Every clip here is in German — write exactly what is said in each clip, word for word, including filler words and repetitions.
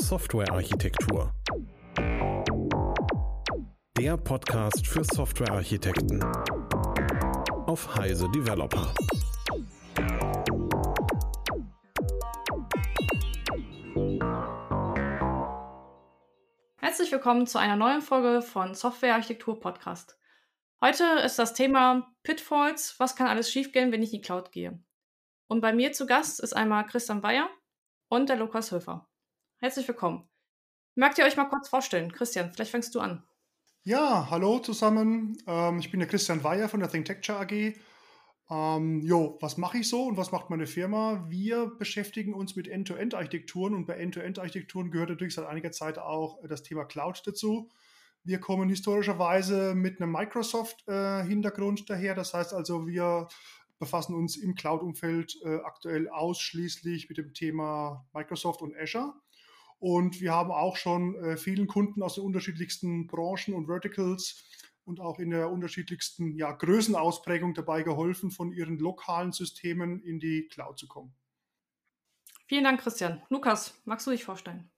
Softwarearchitektur. Der Podcast für Softwarearchitekten auf Heise Developer. Herzlich willkommen zu einer neuen Folge von Softwarearchitektur Podcast. Heute ist das Thema Pitfalls, was kann alles schiefgehen, wenn ich in die Cloud gehe. Und bei mir zu Gast ist einmal Christian Weyer und der Lukas Höfer. Herzlich willkommen. Mögt ihr euch mal kurz vorstellen? Christian, vielleicht fängst du an. Ja, hallo zusammen. Ähm, ich bin der Christian Weyer von der ThinkTecture A G. Ähm, jo, was mache ich so und was macht meine Firma? Wir beschäftigen uns mit End-to-End-Architekturen und bei End-to-End-Architekturen gehört natürlich seit einiger Zeit auch das Thema Cloud dazu. Wir kommen historischerweise mit einem Microsoft-Hintergrund daher. Das heißt also, wir befassen uns im Cloud-Umfeld äh, aktuell ausschließlich mit dem Thema Microsoft und Azure. Und wir haben auch schon äh, vielen Kunden aus den unterschiedlichsten Branchen und Verticals und auch in der unterschiedlichsten ja, Größenausprägung dabei geholfen, von ihren lokalen Systemen in die Cloud zu kommen. Vielen Dank, Christian. Lukas, magst du dich vorstellen?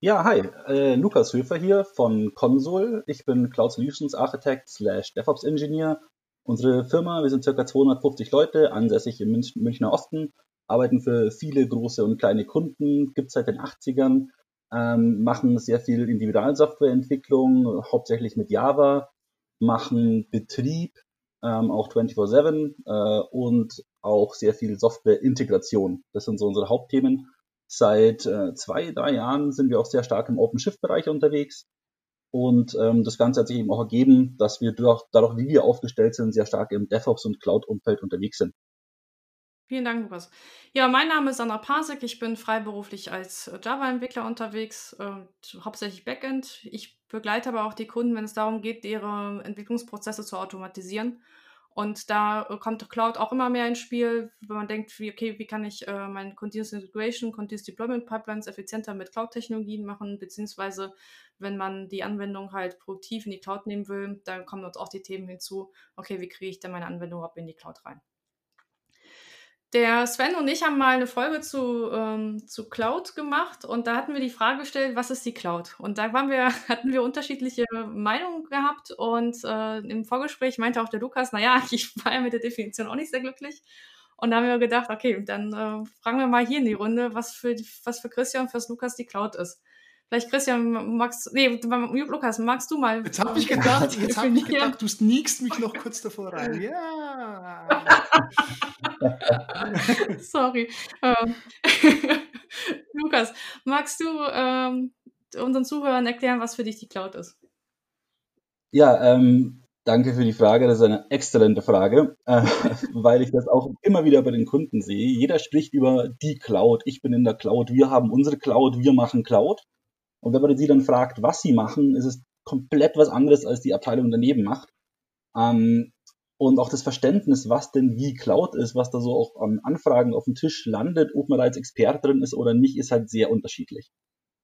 Ja, hi. Äh, Lukas Höfer hier von Consul. Ich bin Cloud Solutions Architect slash DevOps Engineer. Unsere Firma, wir sind ca. zweihundertfünfzig Leute, ansässig im Münch- Münchner Osten. Arbeiten für viele große und kleine Kunden, gibt es seit den achtzigern, ähm, machen sehr viel Individualsoftwareentwicklung, hauptsächlich mit Java, machen Betrieb, ähm, auch vierundzwanzig sieben äh, und auch sehr viel Softwareintegration. Das sind so unsere Hauptthemen. Seit äh, zwei, drei Jahren sind wir auch sehr stark im OpenShift-Bereich unterwegs und ähm, das Ganze hat sich eben auch ergeben, dass wir durch, dadurch, wie wir aufgestellt sind, sehr stark im DevOps- und Cloud-Umfeld unterwegs sind. Vielen Dank, Lukas. Ja, mein Name ist Sandra Parsick. Ich bin freiberuflich als Java-Entwickler unterwegs, äh, hauptsächlich Backend. Ich begleite aber auch die Kunden, wenn es darum geht, ihre Entwicklungsprozesse zu automatisieren. Und da kommt Cloud auch immer mehr ins Spiel, wenn man denkt, wie, okay, wie kann ich äh, meine Continuous Integration, Continuous Deployment Pipelines effizienter mit Cloud-Technologien machen, beziehungsweise wenn man die Anwendung halt produktiv in die Cloud nehmen will, dann kommen uns auch die Themen hinzu, okay, wie kriege ich denn meine Anwendung überhaupt in die Cloud rein? Der Sven und ich haben mal eine Folge zu, ähm, zu Cloud gemacht und da hatten wir die Frage gestellt, was ist die Cloud? Und da waren wir, hatten wir unterschiedliche Meinungen gehabt und äh, im Vorgespräch meinte auch der Lukas, naja, ich war ja mit der Definition auch nicht sehr glücklich. Und da haben wir gedacht, okay, dann äh, fragen wir mal hier in die Runde, was für, was für Christian und für Lukas die Cloud ist. Vielleicht Christian, magst, nee, Lukas, magst du mal... Jetzt habe ich gedacht, jetzt habe ich gedacht, du sneakst mich noch kurz davor rein. Ja! Sorry. Ähm, Lukas, magst du ähm, unseren Zuhörern erklären, was für dich die Cloud ist? Ja, ähm, danke für die Frage. Das ist eine exzellente Frage, äh, weil ich das auch immer wieder bei den Kunden sehe. Jeder spricht über die Cloud. Ich bin in der Cloud. Wir haben unsere Cloud. Wir machen Cloud. Und wenn man sie dann fragt, was sie machen, ist es komplett was anderes, als die Abteilung daneben macht. Ähm, Und auch das Verständnis, was denn wie Cloud ist, was da so auch an Anfragen auf dem Tisch landet, ob man da als Experte drin ist oder nicht, ist halt sehr unterschiedlich.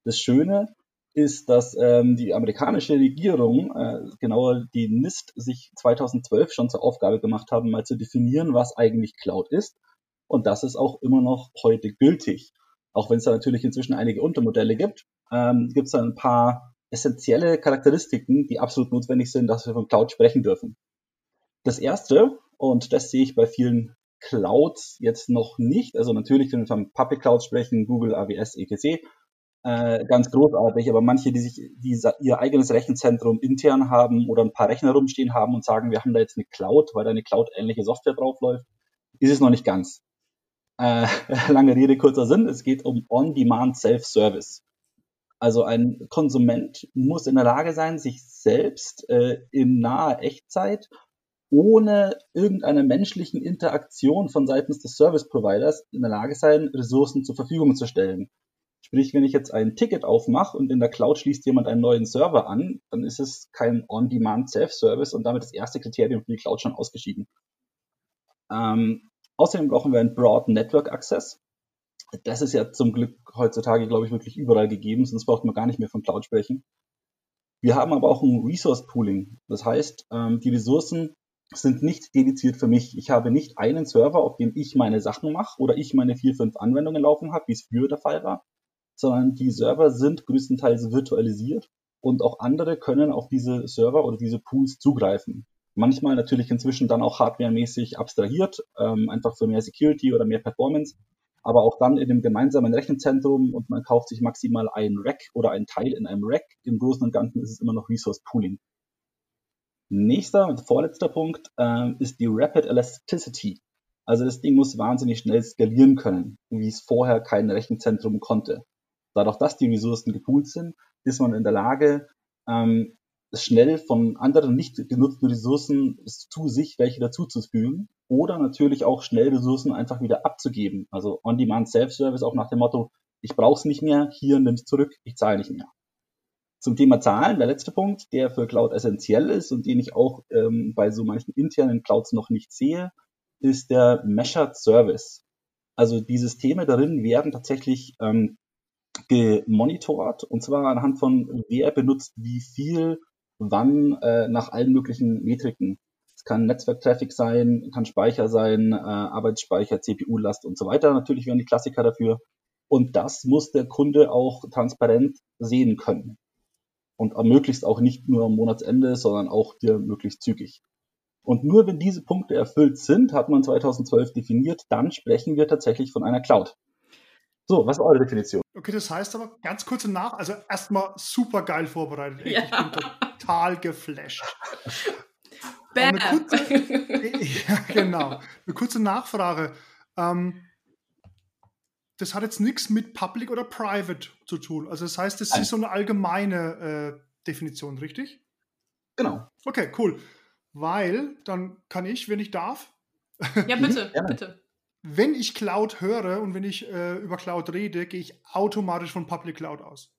Das Schöne ist, dass ähm, die amerikanische Regierung, äh, genauer die NIST, sich zweitausendzwölf schon zur Aufgabe gemacht haben, mal zu definieren, was eigentlich Cloud ist. Und das ist auch immer noch heute gültig. Auch wenn es da natürlich inzwischen einige Untermodelle gibt, ähm, gibt es da ein paar essentielle Charakteristiken, die absolut notwendig sind, dass wir von Cloud sprechen dürfen. Das erste, und das sehe ich bei vielen Clouds jetzt noch nicht, also natürlich, wenn wir von Public Clouds sprechen, Google, A W S, E K S, äh, ganz großartig, aber manche, die sich die ihr eigenes Rechenzentrum intern haben oder ein paar Rechner rumstehen haben und sagen, wir haben da jetzt eine Cloud, weil da eine Cloud-ähnliche Software draufläuft, ist es noch nicht ganz. Äh, lange Rede, kurzer Sinn, es geht um On-Demand Self-Service. Also ein Konsument muss in der Lage sein, sich selbst äh, in naher Echtzeit ohne irgendeiner menschlichen Interaktion von seitens des Service-Providers in der Lage sein, Ressourcen zur Verfügung zu stellen. Sprich, wenn ich jetzt ein Ticket aufmache und in der Cloud schließt jemand einen neuen Server an, dann ist es kein On-Demand-Self-Service und damit das erste Kriterium für die Cloud schon ausgeschieden. Ähm, außerdem brauchen wir einen Broad Network Access. Das ist ja zum Glück heutzutage, glaube ich, wirklich überall gegeben, sonst braucht man gar nicht mehr von Cloud sprechen. Wir haben aber auch ein Resource Pooling. Das heißt, ähm, die Ressourcen sind nicht dediziert für mich. Ich habe nicht einen Server, auf dem ich meine Sachen mache oder ich meine vier, fünf Anwendungen laufen habe, wie es früher der Fall war, sondern die Server sind größtenteils virtualisiert und auch andere können auf diese Server oder diese Pools zugreifen. Manchmal natürlich inzwischen dann auch hardwaremäßig abstrahiert, ähm, einfach für mehr Security oder mehr Performance, aber auch dann in dem gemeinsamen Rechenzentrum und man kauft sich maximal ein Rack oder einen Teil in einem Rack. Im Großen und Ganzen ist es immer noch Resource Pooling. Nächster und vorletzter Punkt äh, ist die Rapid Elasticity. Also das Ding muss wahnsinnig schnell skalieren können, wie es vorher kein Rechenzentrum konnte. Dadurch, dass die Ressourcen gepoolt sind, ist man in der Lage, ähm, schnell von anderen nicht genutzten Ressourcen zu sich welche dazuzufügen oder natürlich auch schnell Ressourcen einfach wieder abzugeben. Also On-Demand Self-Service auch nach dem Motto, ich brauche es nicht mehr, hier nimm's zurück, ich zahle nicht mehr. Zum Thema Zahlen, der letzte Punkt, der für Cloud essentiell ist und den ich auch ähm, bei so manchen internen Clouds noch nicht sehe, ist der Measured Service. Also die Systeme darin werden tatsächlich ähm, gemonitort und zwar anhand von, wer benutzt wie viel, wann, äh, nach allen möglichen Metriken. Es kann Netzwerktraffic sein, kann Speicher sein, äh, Arbeitsspeicher, C P U-Last und so weiter. Natürlich wären die Klassiker dafür. Und das muss der Kunde auch transparent sehen können. Und möglichst auch nicht nur am Monatsende, sondern auch hier möglichst zügig. Und nur wenn diese Punkte erfüllt sind, hat man zweitausendzwölf definiert, dann sprechen wir tatsächlich von einer Cloud. So, was ist eure Definition? Okay, das heißt aber ganz kurz und nach, also erstmal super geil vorbereitet. Ja. Ich bin total geflasht. Bam. Eine kurze, ja, genau. Eine kurze Nachfrage. Ähm, das hat jetzt nichts mit Public oder Private zu tun. Also das heißt, das ist so eine allgemeine äh, Definition, richtig? Genau. Okay, cool. Weil, dann kann ich, wenn ich darf. Ja, bitte, ja. bitte. Wenn ich Cloud höre und wenn ich äh, über Cloud rede, gehe ich automatisch von Public Cloud aus.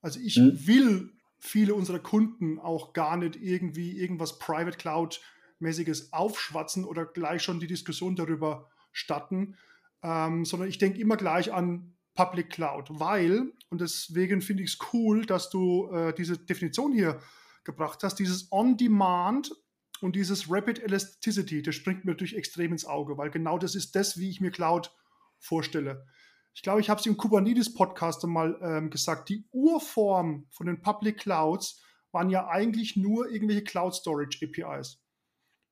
Also ich mhm. will viele unserer Kunden auch gar nicht irgendwie irgendwas Private Cloud-mäßiges aufschwatzen oder gleich schon die Diskussion darüber starten, ähm, sondern ich denke immer gleich an Public Cloud, weil, und deswegen finde ich es cool, dass du äh, diese Definition hier gebracht hast, dieses On-Demand- und dieses Rapid Elasticity, das springt mir natürlich extrem ins Auge, weil genau das ist das, wie ich mir Cloud vorstelle. Ich glaube, ich habe es im Kubernetes-Podcast mal ähm, gesagt, die Urform von den Public Clouds waren ja eigentlich nur irgendwelche Cloud-Storage-A P Is.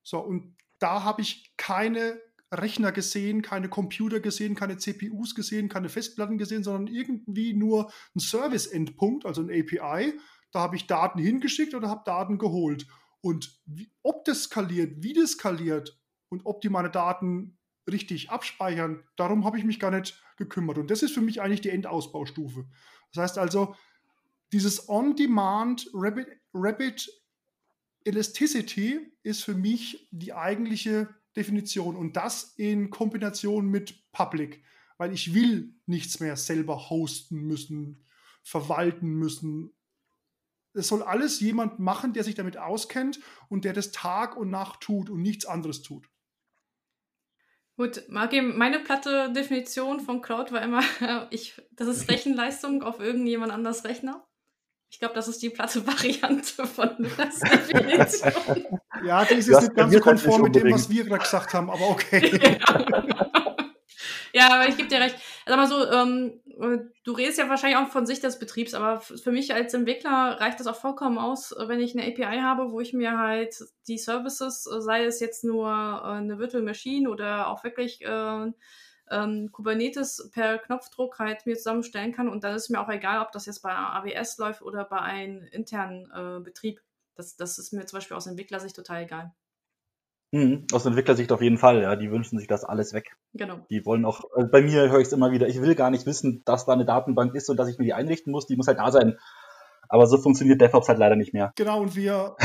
So, und da habe ich keine Rechner gesehen, keine Computer gesehen, keine C P Us gesehen, keine Festplatten gesehen, sondern irgendwie nur einen Service-Endpunkt, also ein A P I. Da habe ich Daten hingeschickt oder habe Daten geholt. Und wie, ob das skaliert, wie das skaliert und ob die meine Daten richtig abspeichern, darum habe ich mich gar nicht gekümmert. Und das ist für mich eigentlich die Endausbaustufe. Das heißt also, dieses On-Demand Rapid, Rapid Elasticity ist für mich die eigentliche Definition. Und das in Kombination mit Public, weil ich will nichts mehr selber hosten müssen, verwalten müssen. Es soll alles jemand machen, der sich damit auskennt und der das Tag und Nacht tut und nichts anderes tut. Gut, meine platte Definition von Cloud war immer, ich, das ist Rechenleistung auf irgendjemand anders Rechner. Ich glaube, das ist die platte Variante von der Definition. Ja, die ist jetzt nicht ganz so konform mit dem, was wir gerade gesagt haben, aber okay. Ja. Ja, aber ich gebe dir recht. Sag mal so, ähm, du redest ja wahrscheinlich auch von Sicht des Betriebs, aber für mich als Entwickler reicht das auch vollkommen aus, wenn ich eine A P I habe, wo ich mir halt die Services, sei es jetzt nur eine Virtual Machine oder auch wirklich äh, ähm, Kubernetes per Knopfdruck halt mir zusammenstellen kann und dann ist mir auch egal, ob das jetzt bei A W S läuft oder bei einem internen äh, Betrieb. Das, das ist mir zum Beispiel aus Entwicklersicht total egal. Mhm, aus Entwicklersicht auf jeden Fall, ja, die wünschen sich das alles weg. Genau. Die wollen auch, also bei mir höre ich es immer wieder, ich will gar nicht wissen, dass da eine Datenbank ist und dass ich mir die einrichten muss, die muss halt da sein. Aber so funktioniert DevOps halt leider nicht mehr. Genau, und wir,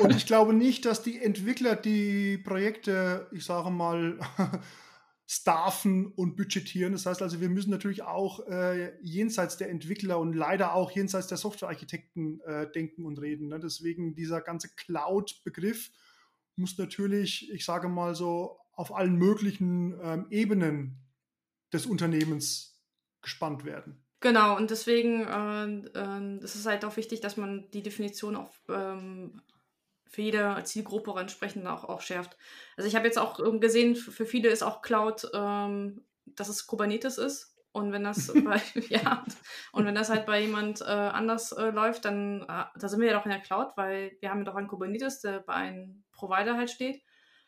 und ich glaube nicht, dass die Entwickler die Projekte, ich sage mal, staffen und budgetieren. Das heißt also, wir müssen natürlich auch äh, jenseits der Entwickler und leider auch jenseits der Softwarearchitekten äh, denken und reden. Ne? Deswegen dieser ganze Cloud-Begriff muss natürlich, ich sage mal so, auf allen möglichen ähm, Ebenen des Unternehmens gespannt werden. Genau, und deswegen äh, äh, ist es halt auch wichtig, dass man die Definition auch ähm, für jede Zielgruppe entsprechend auch, auch schärft. Also ich habe jetzt auch gesehen, für viele ist auch Cloud, ähm, dass es Kubernetes ist. Und wenn das bei, ja, und wenn das halt bei jemand äh, anders äh, läuft, dann äh, da sind wir ja doch in der Cloud, weil wir haben ja doch einen Kubernetes, der bei einem Provider halt steht.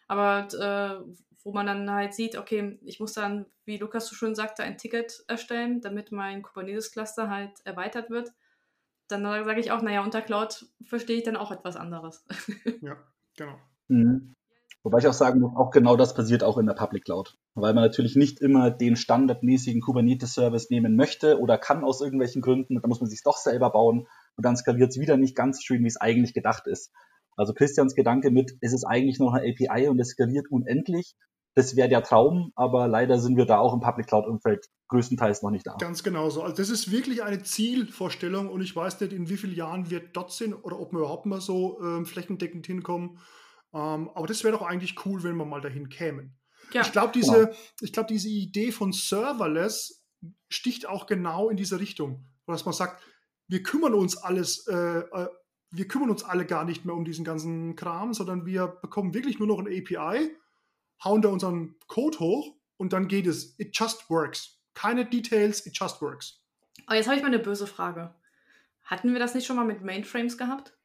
Aber äh, wo man dann halt sieht, okay, ich muss dann, wie Lukas so schön sagte, ein Ticket erstellen, damit mein Kubernetes-Cluster halt erweitert wird. Dann sage ich auch, naja, unter Cloud verstehe ich dann auch etwas anderes. Ja, genau. Mhm. Wobei ich auch sagen muss, auch genau das passiert auch in der Public Cloud. Weil man natürlich nicht immer den standardmäßigen Kubernetes-Service nehmen möchte oder kann aus irgendwelchen Gründen. Da muss man sich doch selber bauen und dann skaliert es wieder nicht ganz schön, wie es eigentlich gedacht ist. Also Christians Gedanke mit, es ist eigentlich noch eine A P I und es skaliert unendlich. Das wäre der Traum, aber leider sind wir da auch im Public-Cloud-Umfeld größtenteils noch nicht da. Ganz genau so. Also das ist wirklich eine Zielvorstellung und ich weiß nicht, in wie vielen Jahren wir dort sind oder ob wir überhaupt mal so ähm, flächendeckend hinkommen. Ähm, aber das wäre doch eigentlich cool, wenn wir mal dahin kämen. Ja. Ich glaube, diese, ja. ich glaub, diese Idee von Serverless sticht auch genau in diese Richtung, dass man sagt, wir kümmern uns alles äh, wir kümmern uns alle gar nicht mehr um diesen ganzen Kram, sondern wir bekommen wirklich nur noch eine A P I, hauen da unseren Code hoch und dann geht es. It just works. Keine Details, it just works. Oh, jetzt habe ich mal eine böse Frage. Hatten wir das nicht schon mal mit Mainframes gehabt?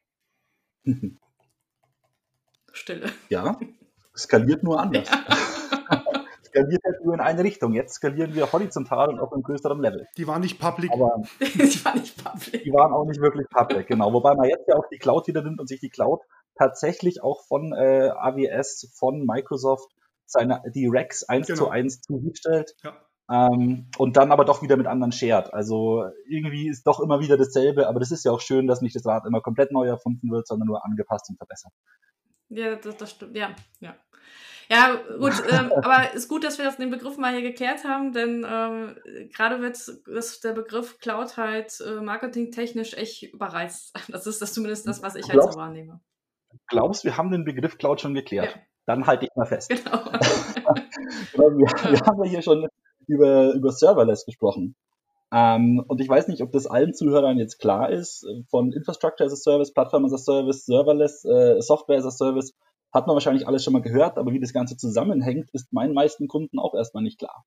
Stille. Ja, skaliert nur anders. Ja. Skaliert halt nur in eine Richtung. Jetzt skalieren wir horizontal und auf einem größeren Level. Die waren nicht public. Aber die waren nicht public. Die waren auch nicht wirklich public, genau. Wobei man jetzt ja auch die Cloud wieder nimmt und sich die Cloud tatsächlich auch von äh, A W S, von Microsoft, seine, die Racks eins genau. zu eins zu sich stellt. Ja. Ähm, und dann aber doch wieder mit anderen shared. Also irgendwie ist doch immer wieder dasselbe, aber das ist ja auch schön, dass nicht das Rad immer komplett neu erfunden wird, sondern nur angepasst und verbessert. Ja, das, das stimmt. Ja, ja. Ja, gut, ähm, aber es ist gut, dass wir das, den Begriff mal hier geklärt haben, denn ähm, gerade wird das, der Begriff Cloud halt äh, marketingtechnisch echt überreizt. Das ist das zumindest das, was ich glaubst, halt so wahrnehme. Glaubst du, wir haben den Begriff Cloud schon geklärt? Ja. Dann halte ich mal fest. Genau. wir, wir haben ja hier schon über, über Serverless gesprochen. Ähm, und ich weiß nicht, ob das allen Zuhörern jetzt klar ist, von Infrastructure as a Service, Plattform as a Service, Serverless, äh, Software as a Service, hat man wahrscheinlich alles schon mal gehört, aber wie das Ganze zusammenhängt, ist meinen meisten Kunden auch erstmal nicht klar.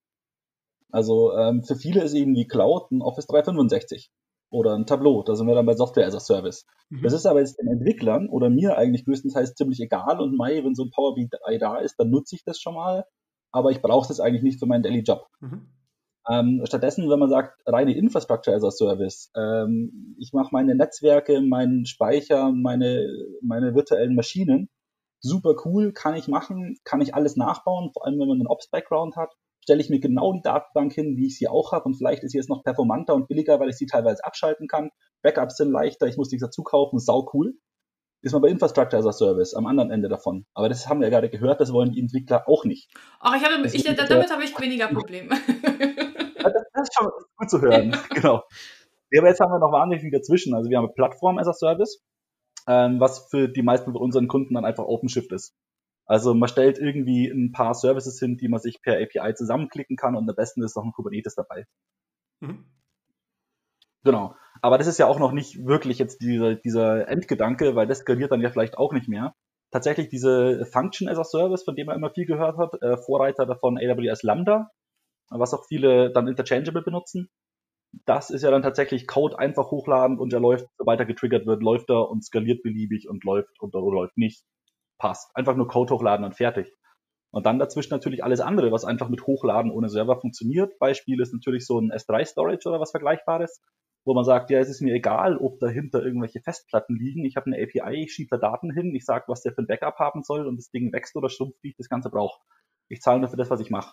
Also ähm, für viele ist eben die Cloud ein Office dreihundertfünfundsechzig oder ein Tableau, da sind wir dann bei Software as a Service. Mhm. Das ist aber jetzt den Entwicklern oder mir eigentlich größtenteils ziemlich egal und mei, wenn so ein Power B I da ist, dann nutze ich das schon mal, aber ich brauche das eigentlich nicht für meinen Daily Job. Mhm. Ähm, stattdessen, wenn man sagt, reine Infrastructure as a Service, ähm, ich mache meine Netzwerke, meinen Speicher, meine, meine virtuellen Maschinen, super cool, kann ich machen, kann ich alles nachbauen, vor allem wenn man einen Ops-Background hat, stelle ich mir genau die Datenbank hin, wie ich sie auch habe und vielleicht ist sie jetzt noch performanter und billiger, weil ich sie teilweise abschalten kann, Backups sind leichter, ich muss nichts dazu kaufen, sau cool. Ist man bei Infrastructure as a Service am anderen Ende davon. Aber das haben wir ja gerade gehört, das wollen die Entwickler auch nicht. Ach, ich habe, ich, damit habe ich weniger Probleme. Das ist schon gut zu hören, genau. Ja, aber jetzt haben wir noch wahnsinnig viel dazwischen. Also wir haben Plattform as a Service, ähm, was für die meisten von unseren Kunden dann einfach OpenShift ist. Also man stellt irgendwie ein paar Services hin, die man sich per A P I zusammenklicken kann und am besten ist noch ein Kubernetes dabei. Mhm. Genau. Aber das ist ja auch noch nicht wirklich jetzt dieser, dieser Endgedanke, weil das skaliert dann ja vielleicht auch nicht mehr. Tatsächlich diese Function as a Service, von dem man immer viel gehört hat, äh, Vorreiter davon A W S Lambda, was auch viele dann interchangeable benutzen. Das ist ja dann tatsächlich Code einfach hochladen und der läuft, sobald er getriggert wird, läuft er und skaliert beliebig und läuft und oder läuft nicht. Passt. Einfach nur Code hochladen und fertig. Und dann dazwischen natürlich alles andere, was einfach mit Hochladen ohne Server funktioniert. Beispiel ist natürlich so ein S drei Storage oder was Vergleichbares, wo man sagt, ja, es ist mir egal, ob dahinter irgendwelche Festplatten liegen. Ich habe eine A P I, ich schiebe da Daten hin, ich sage, was der für ein Backup haben soll und das Ding wächst oder schrumpft, wie ich das Ganze brauche. Ich zahle nur für das, was ich mache.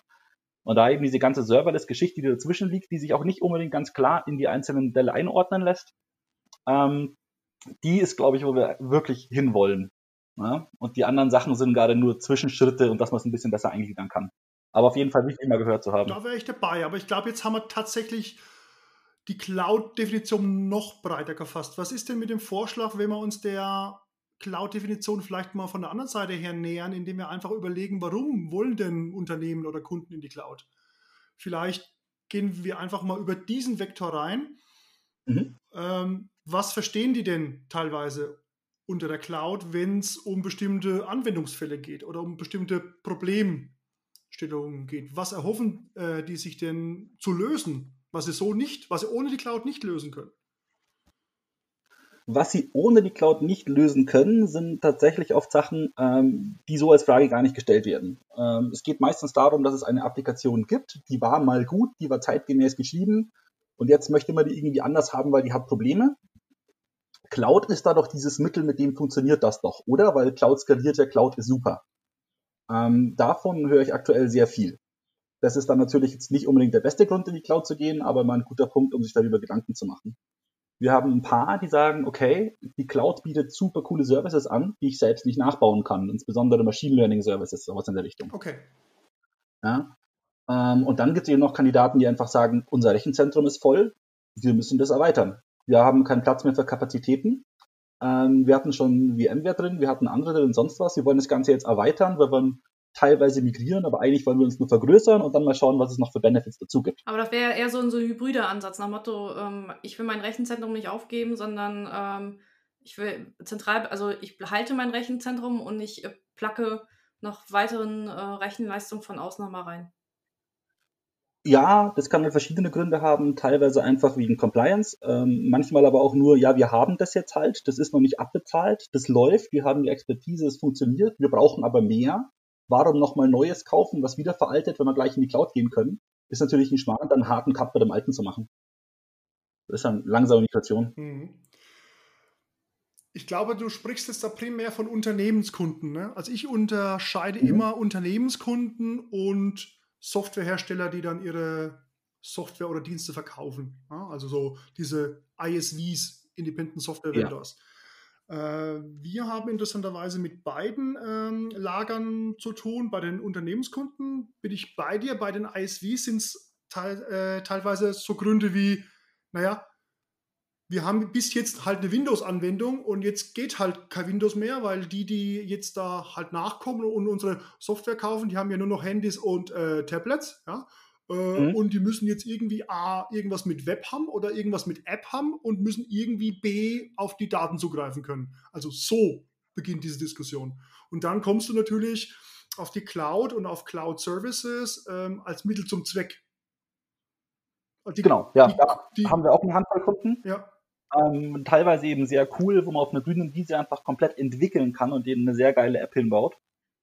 Und da eben diese ganze Serverless-Geschichte, die dazwischen liegt, die sich auch nicht unbedingt ganz klar in die einzelnen Modelle einordnen lässt, ähm, die ist, glaube ich, wo wir wirklich hinwollen. Ja? Und die anderen Sachen sind gerade nur Zwischenschritte und dass man es ein bisschen besser eingliedern kann. Aber auf jeden Fall nicht immer gehört zu haben. Da wäre ich dabei, aber ich glaube, jetzt haben wir tatsächlich die Cloud-Definition noch breiter gefasst. Was ist denn mit dem Vorschlag, wenn wir uns der Cloud-Definition vielleicht mal von der anderen Seite her nähern, indem wir einfach überlegen, warum wollen denn Unternehmen oder Kunden in die Cloud? Vielleicht gehen wir einfach mal über diesen Vektor rein. Mhm. Ähm, was verstehen die denn teilweise unter der Cloud, wenn es um bestimmte Anwendungsfälle geht oder um bestimmte Problemstellungen geht. Was erhoffen äh, die sich denn zu lösen, was sie so nicht, was sie ohne die Cloud nicht lösen können? Was sie ohne die Cloud nicht lösen können, sind tatsächlich oft Sachen, ähm, die so als Frage gar nicht gestellt werden. Ähm, es geht meistens darum, dass es eine Applikation gibt, die war mal gut, die war zeitgemäß geschrieben und jetzt möchte man die irgendwie anders haben, weil die hat Probleme. Cloud ist da doch dieses Mittel, mit dem funktioniert das doch, oder? Weil Cloud skaliert ja, Cloud ist super. Ähm, davon höre ich aktuell sehr viel. Das ist dann natürlich jetzt nicht unbedingt der beste Grund, in die Cloud zu gehen, aber mal ein guter Punkt, um sich darüber Gedanken zu machen. Wir haben ein paar, die sagen, okay, die Cloud bietet super coole Services an, die ich selbst nicht nachbauen kann, insbesondere Machine Learning Services, sowas in der Richtung. Okay. Ja, ähm, und dann gibt es eben noch Kandidaten, die einfach sagen, unser Rechenzentrum ist voll, wir müssen das erweitern. Wir haben keinen Platz mehr für Kapazitäten. Ähm, wir hatten schon VMware drin, wir hatten andere drin, sonst was. Wir wollen das Ganze jetzt erweitern, wir wollen teilweise migrieren, aber eigentlich wollen wir uns nur vergrößern und dann mal schauen, was es noch für Benefits dazu gibt. Aber das wäre eher so ein so hybrider Ansatz nach Motto, ähm, ich will mein Rechenzentrum nicht aufgeben, sondern ähm, ich will zentral, also ich behalte mein Rechenzentrum und ich äh, placke noch weiteren äh, Rechenleistung von außen nochmal rein. Ja, das kann halt verschiedene Gründe haben, teilweise einfach wegen Compliance, ähm, manchmal aber auch nur, ja, wir haben das jetzt halt, das ist noch nicht abbezahlt, das läuft, wir haben die Expertise, es funktioniert, wir brauchen aber mehr. Warum nochmal Neues kaufen, was wieder veraltet, wenn wir gleich in die Cloud gehen können? Ist natürlich ein Schmarrn, dann einen harten Cut bei dem Alten zu machen. Das ist dann langsame Migration. Ich glaube, du sprichst jetzt da primär von Unternehmenskunden, ne? Also ich unterscheide mhm. immer Unternehmenskunden und Softwarehersteller, die dann ihre Software oder Dienste verkaufen. Ja? Also so diese I S Vs, Independent Software Vendors. Ja. Wir haben interessanterweise mit beiden ähm, Lagern zu tun. Bei den Unternehmenskunden bin ich bei dir. Bei den I S Vs sind es teil, äh, teilweise so Gründe wie, naja, wir haben bis jetzt halt eine Windows-Anwendung und jetzt geht halt kein Windows mehr, weil die, die jetzt da halt nachkommen und unsere Software kaufen, die haben ja nur noch Handys und äh, Tablets, ja? äh, mhm. Und die müssen jetzt irgendwie A, irgendwas mit Web haben oder irgendwas mit App haben und müssen irgendwie B, auf die Daten zugreifen können. Also so beginnt diese Diskussion. Und dann kommst du natürlich auf die Cloud und auf Cloud-Services ähm, als Mittel zum Zweck. Die, genau, ja, die, da die, haben wir auch eine Handvoll Kunden. Ja. Ähm, teilweise eben sehr cool, wo man auf einer grünen Wiese einfach komplett entwickeln kann und denen eine sehr geile App hinbaut.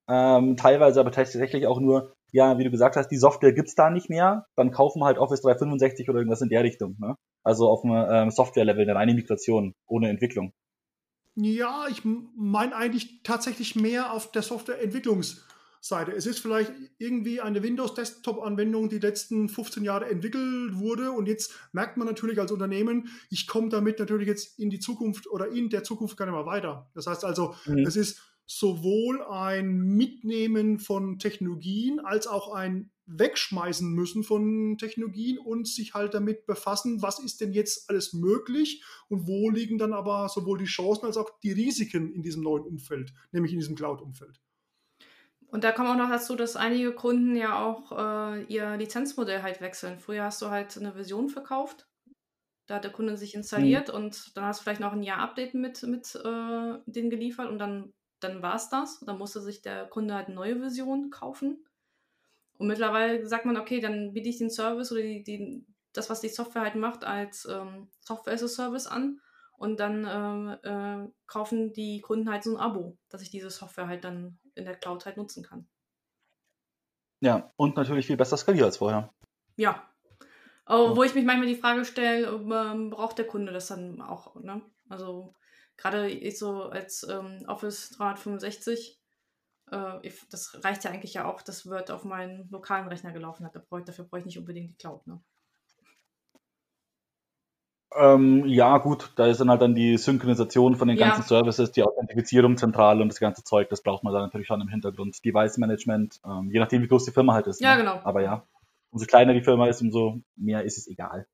Ähm, teilweise aber tatsächlich auch nur, ja, wie du gesagt hast, die Software gibt's da nicht mehr, dann kaufen wir halt Office dreihundertfünfundsechzig oder irgendwas in der Richtung. Ne? Also auf einem ähm, Software-Level, eine reine Migration ohne Entwicklung. Ja, ich meine eigentlich tatsächlich mehr auf der Softwareentwicklungsseite. Es ist vielleicht irgendwie eine Windows-Desktop-Anwendung, die letzten fünfzehn Jahre entwickelt wurde und jetzt merkt man natürlich als Unternehmen, ich komme damit natürlich jetzt in die Zukunft oder in der Zukunft gar nicht mehr weiter. Das heißt also, mhm. es ist sowohl ein Mitnehmen von Technologien als auch ein Wegschmeißen müssen von Technologien und sich halt damit befassen, was ist denn jetzt alles möglich und wo liegen dann aber sowohl die Chancen als auch die Risiken in diesem neuen Umfeld, nämlich in diesem Cloud-Umfeld. Und da kommt auch noch dazu, dass einige Kunden ja auch äh, ihr Lizenzmodell halt wechseln. Früher hast du halt eine Version verkauft, da hat der Kunde sich installiert mhm. und dann hast du vielleicht noch ein Jahr Update mit, mit äh, denen geliefert und dann Dann war es das. Dann musste sich der Kunde halt eine neue Version kaufen. Und mittlerweile sagt man, okay, dann biete ich den Service oder die, die, das, was die Software halt macht, als ähm, Software as a Service an. Und dann äh, äh, kaufen die Kunden halt so ein Abo, dass ich diese Software halt dann in der Cloud halt nutzen kann. Ja, und natürlich viel besser skaliert als vorher. Ja. Oh, wo ich mich manchmal die Frage stelle, ähm, braucht der Kunde das dann auch, ne? Also gerade ich so als ähm, Office dreihundertfünfundsechzig, äh, ich, das reicht ja eigentlich ja auch, dass Word auf meinen lokalen Rechner gelaufen hat. Dafür, dafür brauche ich nicht unbedingt die Cloud, ne? Ähm, ja, gut, da ist dann halt dann die Synchronisation von den ja. ganzen Services, die Authentifizierung zentral und das ganze Zeug, das braucht man dann natürlich schon im Hintergrund. Device-Management, ähm, je nachdem, wie groß die Firma halt ist. Ja, ne? Genau. Aber ja, umso kleiner die Firma ist, umso mehr ist es egal.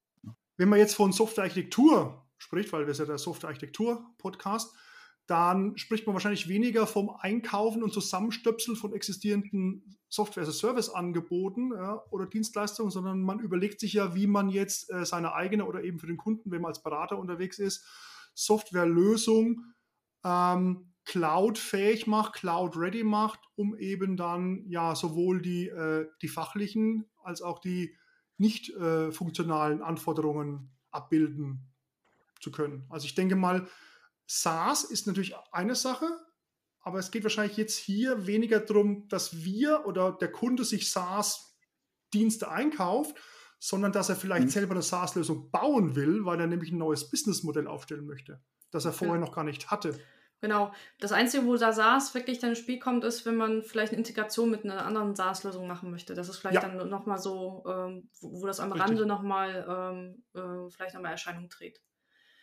Wenn man jetzt von Softwarearchitektur spricht, weil das ja der Software-Architektur-Podcast, dann spricht man wahrscheinlich weniger vom Einkaufen und Zusammenstöpseln von existierenden Software-as-a-Service-Angeboten ja, oder Dienstleistungen, sondern man überlegt sich ja, wie man jetzt äh, seine eigene oder eben für den Kunden, wenn man als Berater unterwegs ist, Softwarelösung ähm, Cloud-fähig macht, Cloud-ready macht, um eben dann ja sowohl die, äh, die fachlichen als auch die nicht äh, funktionalen Anforderungen abbilden zu können. Also ich denke mal, SaaS ist natürlich eine Sache, aber es geht wahrscheinlich jetzt hier weniger darum, dass wir oder der Kunde sich SaaS-Dienste einkauft, sondern dass er vielleicht mhm. selber eine SaaS-Lösung bauen will, weil er nämlich ein neues Businessmodell aufstellen möchte, das er vorher ja. noch gar nicht hatte. Genau. Das Einzige, wo da SaaS wirklich dann ins Spiel kommt, ist, wenn man vielleicht eine Integration mit einer anderen SaaS-Lösung machen möchte. Das ist vielleicht ja. dann nochmal so, ähm, wo, wo das am Richtig. Rande nochmal ähm, äh, vielleicht nochmal Erscheinung tritt.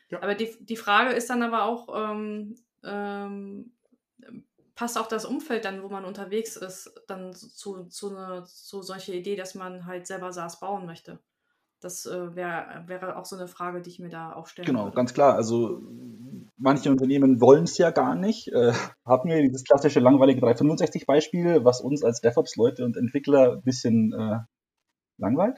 Ja. Aber die, die Frage ist dann aber auch, ähm, ähm, passt auch das Umfeld dann, wo man unterwegs ist, dann zu, zu, eine, zu solcher Idee, dass man halt selber SaaS bauen möchte? Das äh, wäre wär auch so eine Frage, die ich mir da auch stellen Genau, würde. Ganz klar. Also manche Unternehmen wollen es ja gar nicht. Äh, haben wir dieses klassische langweilige dreihundertfünfundsechzig-Beispiel, was uns als DevOps-Leute und Entwickler ein bisschen äh, langweilt.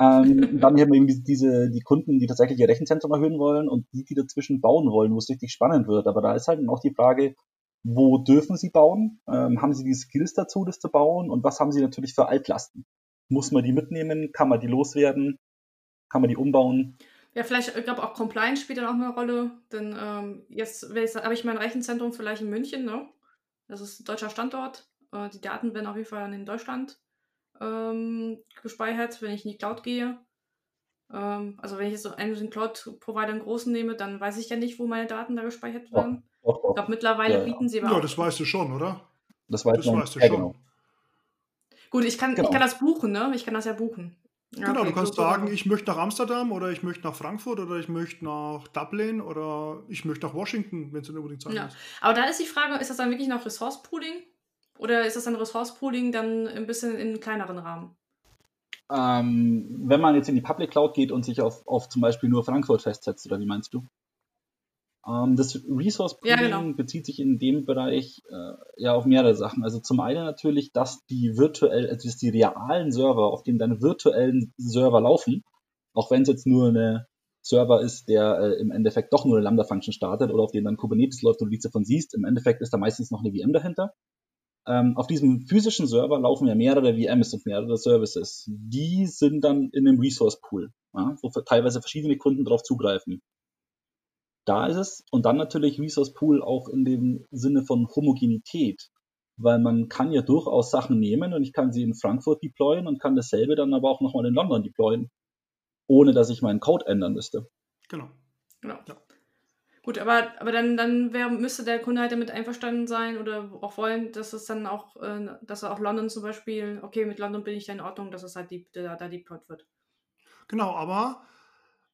ähm, dann haben wir eben diese, die Kunden, die tatsächlich ihr Rechenzentrum erhöhen wollen und die, die dazwischen bauen wollen, wo es richtig spannend wird. Aber da ist halt auch die Frage, wo dürfen sie bauen? Ähm, haben sie die Skills dazu, das zu bauen? Und was haben sie natürlich für Altlasten? Muss man die mitnehmen? Kann man die loswerden? Kann man die umbauen? Ja, vielleicht, ich glaube, auch Compliance spielt dann auch eine Rolle. Denn ähm, jetzt habe ich mein Rechenzentrum vielleicht in München, ne? Das ist ein deutscher Standort. Äh, die Daten werden auf jeden Fall in Deutschland ähm, gespeichert, wenn ich in die Cloud gehe. Ähm, also wenn ich jetzt so einen Cloud-Provider einen großen nehme, dann weiß ich ja nicht, wo meine Daten da gespeichert werden. Oh, oh, oh. Ich glaube, mittlerweile ja, ja. bieten sie aber Ja, das weißt du schon, oder? Das, weiß das weißt du schon. Genau. Gut, ich kann, genau. ich kann das buchen, ne? Ich kann das ja buchen. Ja, genau, okay, du kannst so sagen, ich möchte nach Amsterdam oder ich möchte nach Frankfurt oder ich möchte nach Dublin oder ich möchte nach Washington, wenn es dann unbedingt sein ja. ist. Aber da ist die Frage, ist das dann wirklich noch Ressource-Pooling? Oder ist das dann Ressource-Pooling dann ein bisschen in einem kleineren Rahmen? Ähm, wenn man jetzt in die Public Cloud geht und sich auf, auf zum Beispiel nur Frankfurt festsetzt, oder wie meinst du? Ähm, das Resource-Pooling ja, genau. bezieht sich in dem Bereich äh, ja auf mehrere Sachen. Also zum einen natürlich, dass die virtuell, also dass die realen Server, auf denen deine virtuellen Server laufen, auch wenn es jetzt nur eine Server ist, der äh, im Endeffekt doch nur eine Lambda-Function startet oder auf dem dann Kubernetes läuft und du nichts davon siehst, im Endeffekt ist da meistens noch eine V M dahinter. Ähm, auf diesem physischen Server laufen ja mehrere V Ms und mehrere Services. Die sind dann in einem Resource-Pool, ja, wo teilweise verschiedene Kunden darauf zugreifen. Da ist es. Und dann natürlich Resource Pool auch in dem Sinne von Homogenität, weil man kann ja durchaus Sachen nehmen und ich kann sie in Frankfurt deployen und kann dasselbe dann aber auch nochmal in London deployen, ohne dass ich meinen Code ändern müsste. Genau. Genau. Ja. Gut, aber, aber dann, dann wär, müsste der Kunde halt damit einverstanden sein oder auch wollen, dass es dann auch, dass er auch London zum Beispiel, okay, mit London bin ich da in Ordnung, dass es halt die, da, da deployed wird. Genau, aber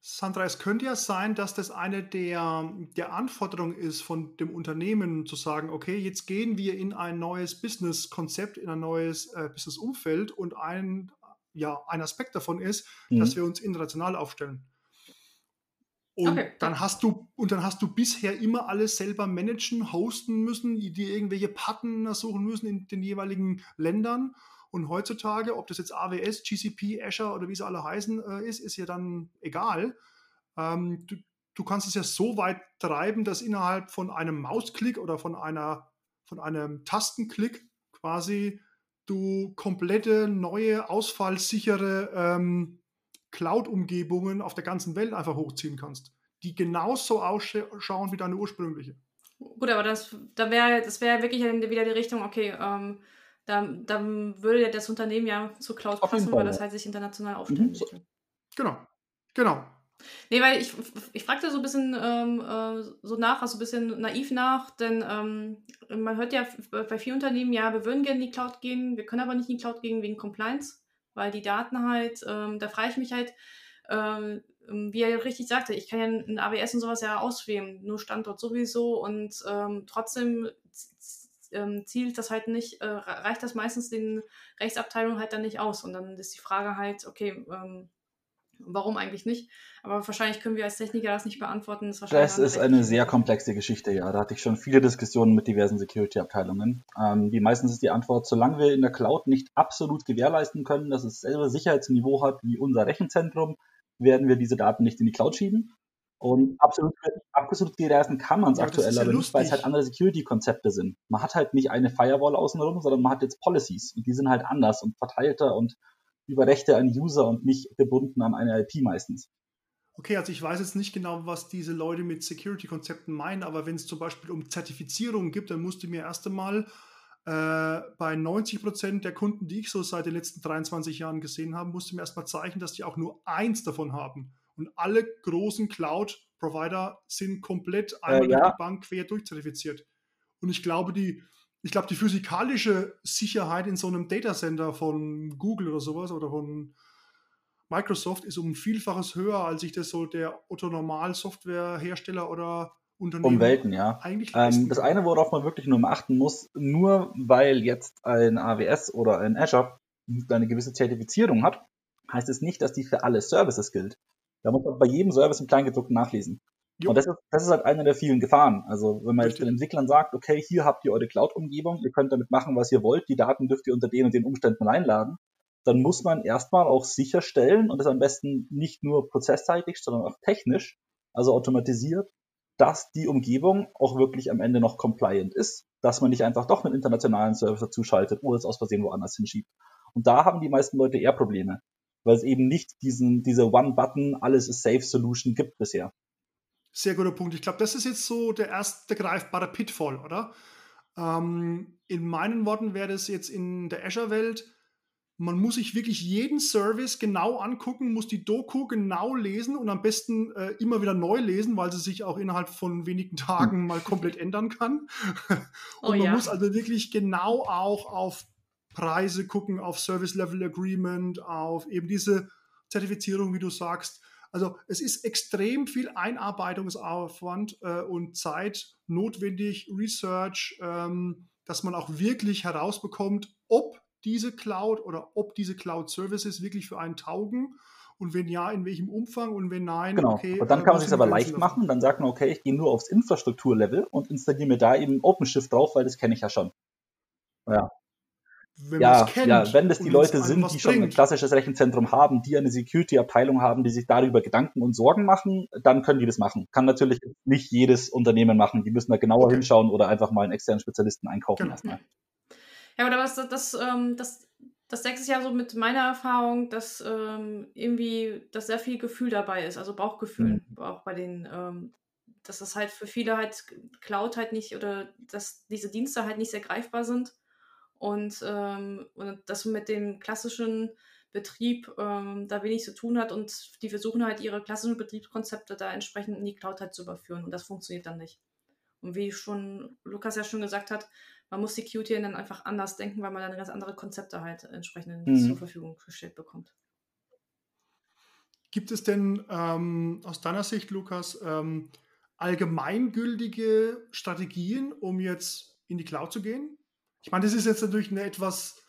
Sandra, es könnte ja sein, dass das eine der, der Anforderungen ist von dem Unternehmen, zu sagen, okay, jetzt gehen wir in ein neues Business-Konzept, in ein neues äh, Business-Umfeld und ein, ja, ein Aspekt davon ist, mhm. dass wir uns international aufstellen. Und, okay. dann hast du, und dann hast du bisher immer alles selber managen, hosten müssen, dir irgendwelche Partner suchen müssen in den jeweiligen Ländern. Und heutzutage, ob das jetzt A W S, G C P, Azure oder wie sie alle heißen äh, ist, ist ja dann egal. Ähm, du, du kannst es ja so weit treiben, dass innerhalb von einem Mausklick oder von, einer, von einem Tastenklick quasi du komplette neue, ausfallsichere ähm, Cloud-Umgebungen auf der ganzen Welt einfach hochziehen kannst, die genauso ausschauen wie deine ursprüngliche. Gut, aber das da wäre das wäre wirklich wieder die Richtung, okay, ähm, Dann, dann würde das Unternehmen ja zur Cloud passen, weil das halt sich international aufstellen möchte. Mhm. Genau, genau. Nee, weil ich, ich fragte so ein bisschen ähm, so nach, also ein bisschen naiv nach, denn ähm, man hört ja bei vielen Unternehmen, ja, wir würden gerne in die Cloud gehen, wir können aber nicht in die Cloud gehen wegen Compliance, weil die Daten halt, ähm, da frage ich mich halt, ähm, wie er richtig sagte, ich kann ja ein A W S und sowas ja auswählen, nur Standort sowieso und ähm, trotzdem zielt das halt nicht, äh, reicht das meistens den Rechtsabteilungen halt dann nicht aus. Und dann ist die Frage halt, okay, ähm, warum eigentlich nicht? Aber wahrscheinlich können wir als Techniker das nicht beantworten. Das, das ist eine sehr komplexe Geschichte, ja. Da hatte ich schon viele Diskussionen mit diversen Security-Abteilungen. Ähm, die meistens ist die Antwort, solange wir in der Cloud nicht absolut gewährleisten können, dass es selber Sicherheitsniveau hat wie unser Rechenzentrum, werden wir diese Daten nicht in die Cloud schieben. Und absolut, absolut dereisen kann man es aktuell aber nicht, weil es halt andere Security-Konzepte sind. Man hat halt nicht eine Firewall außenrum, sondern man hat jetzt Policies und die sind halt anders und verteilter und über Rechte an User und nicht gebunden an eine I P meistens. Okay, also ich weiß jetzt nicht genau, was diese Leute mit Security-Konzepten meinen, aber wenn es zum Beispiel um Zertifizierung gibt, dann musst du mir erst einmal äh, bei neunzig Prozent der Kunden, die ich so seit den letzten dreiundzwanzig Jahren gesehen habe, musst du mir erstmal zeichnen, dass die auch nur eins davon haben. Und alle großen Cloud-Provider sind komplett einmal äh, ja. durch die Bank quer durchzertifiziert. Und ich glaube, die, ich glaube, die physikalische Sicherheit in so einem Datacenter von Google oder sowas oder von Microsoft ist um ein Vielfaches höher, als sich das so der Otto-Normal-Software-Hersteller oder Unternehmen um Welten, ja. eigentlich leisten. Ähm, das eine, worauf man wirklich nur achten muss, nur weil jetzt ein A W S oder ein Azure eine gewisse Zertifizierung hat, heißt es nicht, dass die für alle Services gilt. Da muss man bei jedem Service im Kleingedruckten nachlesen. Jo. Und das ist, das ist halt eine der vielen Gefahren. Also wenn man jetzt den Entwicklern sagt, okay, hier habt ihr eure Cloud-Umgebung, ihr könnt damit machen, was ihr wollt, die Daten dürft ihr unter den und den Umständen reinladen, dann muss man erstmal auch sicherstellen, und das am besten nicht nur prozessseitig, sondern auch technisch, also automatisiert, dass die Umgebung auch wirklich am Ende noch compliant ist, dass man nicht einfach doch einen internationalen Service dazuschaltet oder es aus Versehen woanders hinschiebt. Und da haben die meisten Leute eher Probleme, weil es eben nicht diesen, diese One-Button-Alles-is-safe-Solution gibt bisher. Sehr guter Punkt. Ich glaube, das ist jetzt so der erste greifbare Pitfall, oder? Ähm, in meinen Worten wäre das jetzt in der Azure-Welt, man muss sich wirklich jeden Service genau angucken, muss die Doku genau lesen und am besten äh, immer wieder neu lesen, weil sie sich auch innerhalb von wenigen Tagen mal komplett ändern kann. Und oh, man ja. muss also wirklich genau auch auf Preise gucken, auf Service-Level-Agreement, auf eben diese Zertifizierung, wie du sagst. Also es ist extrem viel Einarbeitungsaufwand äh, und Zeit notwendig, Research, ähm, dass man auch wirklich herausbekommt, ob diese Cloud oder ob diese Cloud-Services wirklich für einen taugen und wenn ja, in welchem Umfang und wenn nein, genau. okay. Und dann kann man es sich aber leicht machen, dann sagt man, okay, ich gehe nur aufs Infrastrukturlevel und installiere mir da eben OpenShift drauf, weil das kenne ich ja schon. Ja. Wenn ja, kennt, ja, wenn das die Leute sind, die schon bringt. ein klassisches Rechenzentrum haben, die eine Security-Abteilung haben, die sich darüber Gedanken und Sorgen machen, dann können die das machen. Kann natürlich nicht jedes Unternehmen machen. Die müssen da genauer okay. hinschauen oder einfach mal einen externen Spezialisten einkaufen genau. erstmal. Ja, aber das, das, das, das, das deckt sich ja so mit meiner Erfahrung, dass irgendwie dass sehr viel Gefühl dabei ist, also Bauchgefühl mhm. auch bei den, dass das halt für viele halt Cloud halt nicht oder dass diese Dienste halt nicht sehr greifbar sind. Und, ähm, und das mit dem klassischen Betrieb ähm, da wenig zu tun hat und die versuchen halt ihre klassischen Betriebskonzepte da entsprechend in die Cloud halt zu überführen und das funktioniert dann nicht. Und wie schon Lukas ja schon gesagt hat, man muss Security dann einfach anders denken, weil man dann ganz andere Konzepte halt entsprechend mhm. zur Verfügung gestellt bekommt. Gibt es denn ähm, aus deiner Sicht, Lukas, ähm, allgemeingültige Strategien, um jetzt in die Cloud zu gehen? Ich meine, das ist jetzt natürlich eine etwas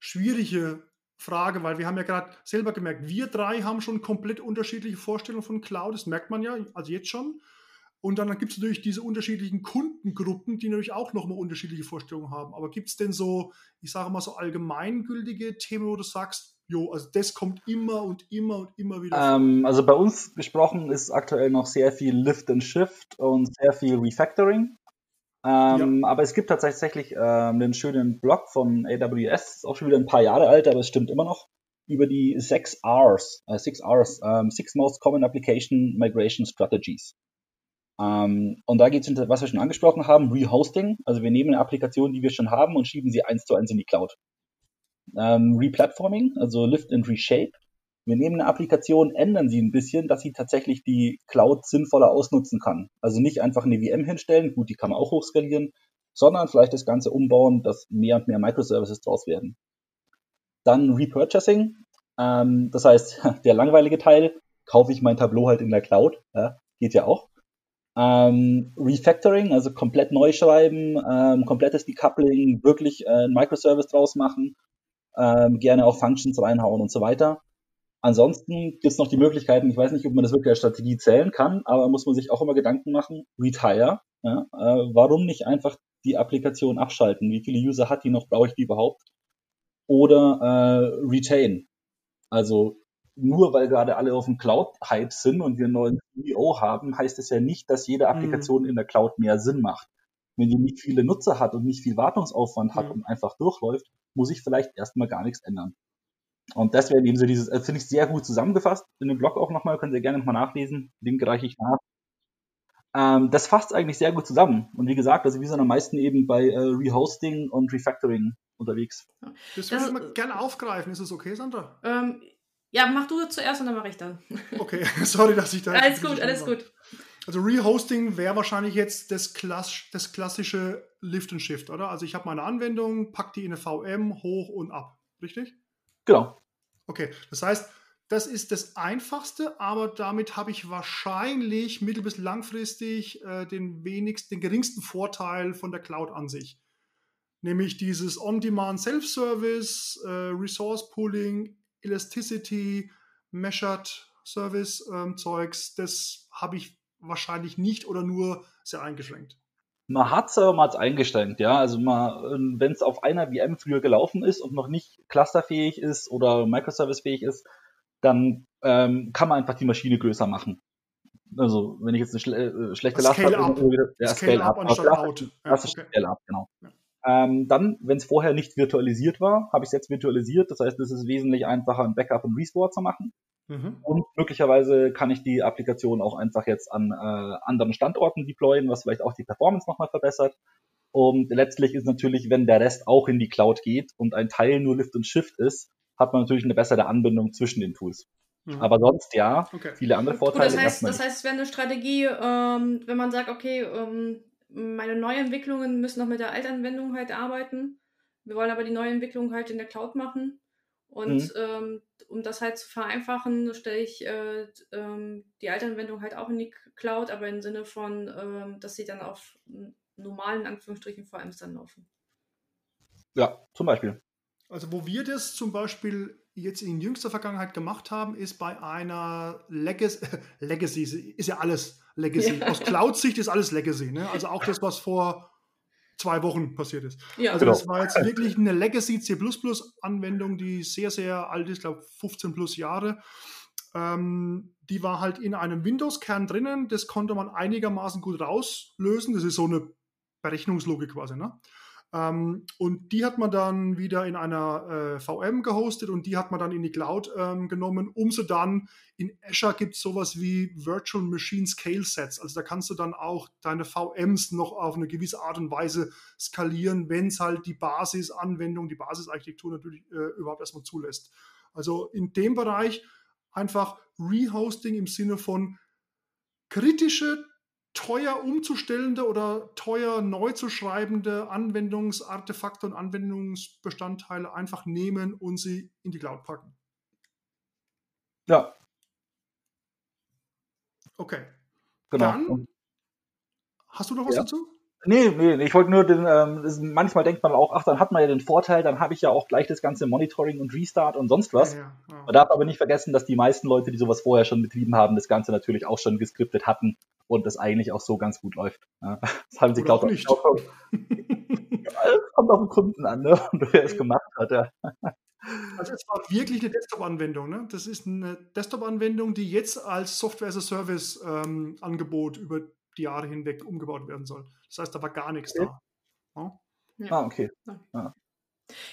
schwierige Frage, weil wir haben ja gerade selber gemerkt, wir drei haben schon komplett unterschiedliche Vorstellungen von Cloud, das merkt man ja, also jetzt schon. Und dann gibt es natürlich diese unterschiedlichen Kundengruppen, die natürlich auch nochmal unterschiedliche Vorstellungen haben. Aber gibt es denn so, ich sage mal so allgemeingültige Themen, wo du sagst, jo, also das kommt immer und immer und immer wieder. Ähm, also bei uns gesprochen ist aktuell noch sehr viel Lift and Shift und sehr viel Refactoring. Ähm, ja. Aber es gibt tatsächlich ähm, einen schönen Blog von A W S, ist auch schon wieder ein paar Jahre alt, aber es stimmt immer noch, über die sechs R's, äh, six R's, ähm, Six Most Common Application Migration Strategies. Ähm, und da geht es um, was wir schon angesprochen haben, Rehosting, also wir nehmen eine Applikation, die wir schon haben und schieben sie eins zu eins in die Cloud. Ähm, Replatforming, also Lift and Reshape, wir nehmen eine Applikation, ändern sie ein bisschen, dass sie tatsächlich die Cloud sinnvoller ausnutzen kann. Also nicht einfach eine V M hinstellen, gut, die kann man auch hochskalieren, sondern vielleicht das Ganze umbauen, dass mehr und mehr Microservices draus werden. Dann Repurchasing, ähm, das heißt, der langweilige Teil, kaufe ich mein Tableau halt in der Cloud, ja, geht ja auch. Ähm, Refactoring, also komplett neu schreiben, ähm, komplettes Decoupling, wirklich äh, einen Microservice draus machen, ähm, gerne auch Functions reinhauen und so weiter. Ansonsten gibt es noch die Möglichkeiten, ich weiß nicht, ob man das wirklich als Strategie zählen kann, aber muss man sich auch immer Gedanken machen, Retire, ja, äh, warum nicht einfach die Applikation abschalten, wie viele User hat die noch, brauche ich die überhaupt? Oder äh, Retain, also nur weil gerade alle auf dem Cloud-Hype sind und wir einen neuen C E O haben, heißt es ja nicht, dass jede Applikation mhm. in der Cloud mehr Sinn macht. Wenn die nicht viele Nutzer hat und nicht viel Wartungsaufwand hat mhm. und einfach durchläuft, muss ich vielleicht erstmal gar nichts ändern. Und das wäre eben so dieses, finde ich sehr gut zusammengefasst, in dem Blog auch nochmal, könnt ihr gerne nochmal nachlesen, Link reiche ich nach. Ähm, das fasst eigentlich sehr gut zusammen. Und wie gesagt, also wir sind am meisten eben bei äh, Rehosting und Refactoring unterwegs. Ja. Das würde ich mal gerne aufgreifen. Ist das okay, Sandra? Ähm, ja, mach du zuerst und dann mache ich dann. Okay, sorry, dass ich da... Alles gut, alles war. gut. Also Rehosting wäre wahrscheinlich jetzt das, Klass- das klassische Lift and Shift, oder? Also ich habe meine Anwendung, pack die in eine V M, hoch und ab. Richtig? Genau. Okay, das heißt... Das ist das Einfachste, aber damit habe ich wahrscheinlich mittel- bis langfristig äh, den wenigsten, den geringsten Vorteil von der Cloud an sich. Nämlich dieses On-Demand Self-Service, äh, Resource Pooling, Elasticity, Meshed Service ähm, Zeugs, das habe ich wahrscheinlich nicht oder nur sehr eingeschränkt. Man hat es aber mal eingeschränkt, ja. Also wenn es auf einer V M früher gelaufen ist und noch nicht clusterfähig ist oder microservicefähig ist, dann ähm, kann man einfach die Maschine größer machen. Also, wenn ich jetzt eine schle- äh, schlechte Last habe, ja, Scale-Up Scale anstatt Out. Das ist Scale-Up, genau. Ja. Ähm, dann, wenn es vorher nicht virtualisiert war, habe ich es jetzt virtualisiert. Das heißt, es ist wesentlich einfacher, ein Backup und Restore zu machen. Mhm. Und möglicherweise kann ich die Applikation auch einfach jetzt an äh, anderen Standorten deployen, was vielleicht auch die Performance nochmal verbessert. Und letztlich ist natürlich, wenn der Rest auch in die Cloud geht und ein Teil nur Lift und Shift ist, hat man natürlich eine bessere Anbindung zwischen den Tools. Mhm. Aber sonst ja, okay. viele andere Vorteile. Gut, das heißt, das heißt, es wäre eine Strategie, ähm, wenn man sagt, okay, ähm, meine Neuentwicklungen müssen noch mit der Altanwendung halt arbeiten. Wir wollen aber die Neuentwicklung halt in der Cloud machen. Und mhm. ähm, um das halt zu vereinfachen, stelle ich äh, ähm, die Altanwendung halt auch in die Cloud, aber im Sinne von, ähm, dass sie dann auf normalen, in Anführungsstrichen, V Ms dann laufen. Ja, zum Beispiel. Also wo wir das zum Beispiel jetzt in jüngster Vergangenheit gemacht haben, ist bei einer Legacy, Legacy ist ja alles Legacy. Ja. Aus Cloud-Sicht ist alles Legacy, ne? Also auch das, was vor zwei Wochen passiert ist. Ja. Also genau. Das war jetzt wirklich eine Legacy C plus plus Anwendung, die sehr, sehr alt ist, ich glaube fünfzehn plus Jahre. Ähm, die war halt in einem Windows-Kern drinnen, das konnte man einigermaßen gut rauslösen. Das ist so eine Berechnungslogik quasi, ne? Um, und die hat man dann wieder in einer äh, V M gehostet und die hat man dann in die Cloud ähm, genommen, um sie dann, in Azure gibt es sowas wie Virtual Machine Scale Sets, also da kannst du dann auch deine V Ms noch auf eine gewisse Art und Weise skalieren, wenn es halt die Basisanwendung, die Basisarchitektur natürlich äh, überhaupt erstmal zulässt. Also in dem Bereich einfach Rehosting im Sinne von kritische, teuer umzustellende oder teuer neu zu schreibende Anwendungsartefakte und Anwendungsbestandteile einfach nehmen und sie in die Cloud packen. Ja. Okay. Genau. Dann, hast du noch was ja. dazu? Nee, nee, ich wollte nur, den, ähm, das, manchmal denkt man auch, ach, dann hat man ja den Vorteil, dann habe ich ja auch gleich das ganze Monitoring und Restart und sonst was. Ja, ja, ja. Man darf aber nicht vergessen, dass die meisten Leute, die sowas vorher schon betrieben haben, das Ganze natürlich auch schon geskriptet hatten und das eigentlich auch so ganz gut läuft. Ja. Das haben sie, glaube ich, auch schon. Das kommt auf den Kunden an, ne? Und wer es gemacht hat. Ja. Also es war wirklich eine Desktop-Anwendung, ne? Das ist eine Desktop-Anwendung, die jetzt als Software-as-a-Service-Angebot ähm, über die Jahre hinweg umgebaut werden soll. Das heißt, da war gar nichts okay. da. Ja? Ja. Ah, okay. Ja,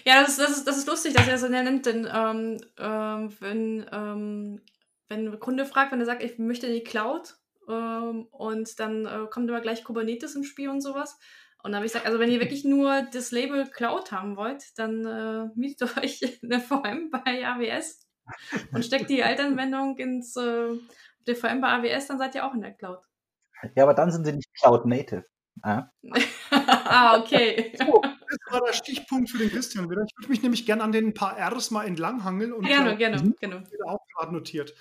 ja das, ist, das, ist, das ist lustig, dass er so nennt, denn ähm, ähm, wenn, ähm, wenn ein Kunde fragt, wenn er sagt, ich möchte in die Cloud ähm, und dann äh, kommt immer gleich Kubernetes ins Spiel und sowas. Und dann habe ich gesagt, also wenn ihr wirklich nur das Label Cloud haben wollt, dann äh, mietet euch eine V M bei A W S und steckt die Altanwendung ins äh, die V M bei A W S, dann seid ihr auch in der Cloud. Ja, aber dann sind sie nicht Cloud-Native. Ja? Ah, okay. So, das war der Stichpunkt für den Christian wieder. Ich würde mich nämlich gerne an den paar R's mal entlanghangeln. Und gerne, so, gerne, genau. Auch gerade notiert.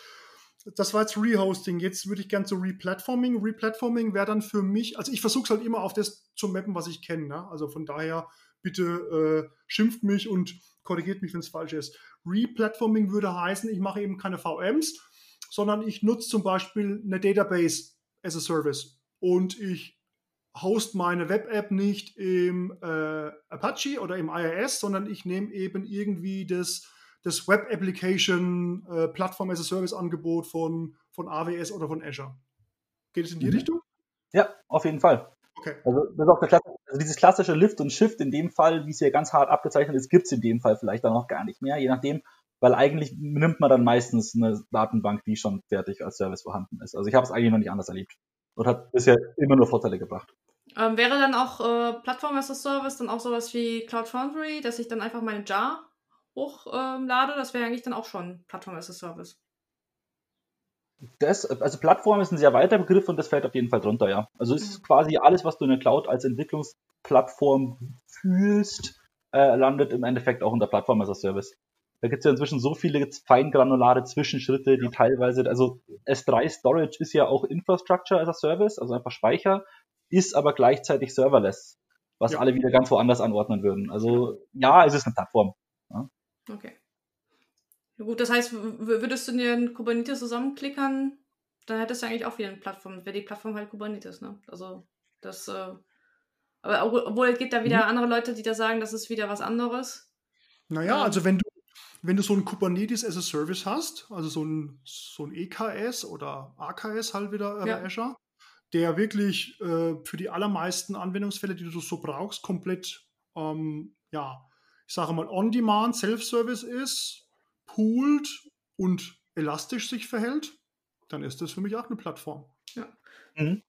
Das war jetzt Rehosting. Jetzt würde ich gerne zu Replatforming. Replatforming wäre dann für mich, also ich versuche es halt immer auf das zu mappen, was ich kenne. Ne? Also von daher, bitte äh, schimpft mich und korrigiert mich, wenn es falsch ist. Replatforming würde heißen, ich mache eben keine V Ms, sondern ich nutze zum Beispiel eine Database as a Service und ich host meine Web-App nicht im äh, Apache oder im I R S, sondern ich nehme eben irgendwie das, das Web Application äh, Plattform as a Service Angebot von, von A W S oder von Azure. Geht es in die mhm. Richtung? Ja, auf jeden Fall. Okay. Also, das ist auch der Klasse, also dieses klassische Lift und Shift in dem Fall, wie es hier ganz hart abgezeichnet ist, gibt es in dem Fall vielleicht dann auch gar nicht mehr, je nachdem, weil eigentlich nimmt man dann meistens eine Datenbank, die schon fertig als Service vorhanden ist. Also ich habe es eigentlich noch nicht anders erlebt und hat bisher immer nur Vorteile gebracht. Ähm, wäre dann auch äh, Plattform as a Service dann auch sowas wie Cloud Foundry, dass ich dann einfach meine Jar hochlade? Äh, das wäre eigentlich dann auch schon Plattform as a Service. Das, also Plattform ist ein sehr weiter Begriff und das fällt auf jeden Fall drunter, ja. Also es ist quasi alles, was du in der Cloud als Entwicklungsplattform fühlst, äh, landet im Endeffekt auch unter Plattform as a Service. Da gibt es ja inzwischen so viele feingranulare Zwischenschritte, die teilweise, also S drei Storage ist ja auch Infrastructure as a Service, also einfach Speicher, ist aber gleichzeitig serverless, was ja. alle wieder ganz woanders anordnen würden. Also ja, es ist eine Plattform. Ja. Okay. Gut, das heißt, würdest du dir einen Kubernetes zusammenklickern, dann hättest du eigentlich auch wieder eine Plattform. Wäre die Plattform halt Kubernetes, ne? Also das, äh, aber obwohl es gibt da wieder mhm. andere Leute, die da sagen, das ist wieder was anderes. Naja, ähm, also wenn du, wenn du so ein Kubernetes as a Service hast, also so ein, so ein E K S oder A K S halt wieder äh, ja. Azure, der wirklich äh, für die allermeisten Anwendungsfälle, die du so brauchst, komplett, ähm, ja, ich sage mal, on-demand, Self-Service ist, poolt und elastisch sich verhält, dann ist das für mich auch eine Plattform. Ja, mhm.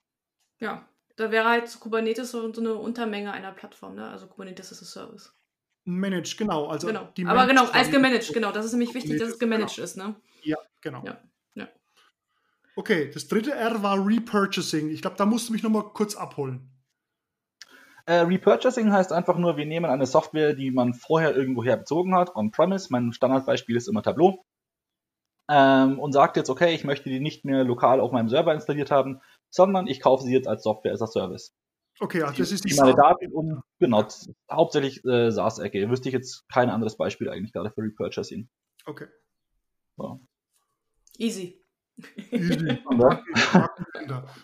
ja. Da wäre halt Kubernetes so eine Untermenge einer Plattform, ne? Also Kubernetes ist ein Service. Managed, genau. Also genau. Die aber genau, als gemanagt, genau. Das ist nämlich wichtig, dass es gemanagt genau. ist, ne? Ja, genau. Ja. Ja. Okay, das dritte R war Repurchasing. Ich glaube, da musst du mich nochmal kurz abholen. Uh, Repurchasing heißt einfach nur, wir nehmen eine Software, die man vorher irgendwoher bezogen hat, on-premise, mein Standardbeispiel ist immer Tableau, ähm, und sagt jetzt, okay, ich möchte die nicht mehr lokal auf meinem Server installiert haben, sondern ich kaufe sie jetzt als Software as a Service. Okay, ja, das ist die, die meine Daten um, genau, ja. hauptsächlich äh, SaaS-Ecke. Wüsste ich jetzt kein anderes Beispiel eigentlich gerade für Repurchasing. Okay. So. Easy. Easy. Hat,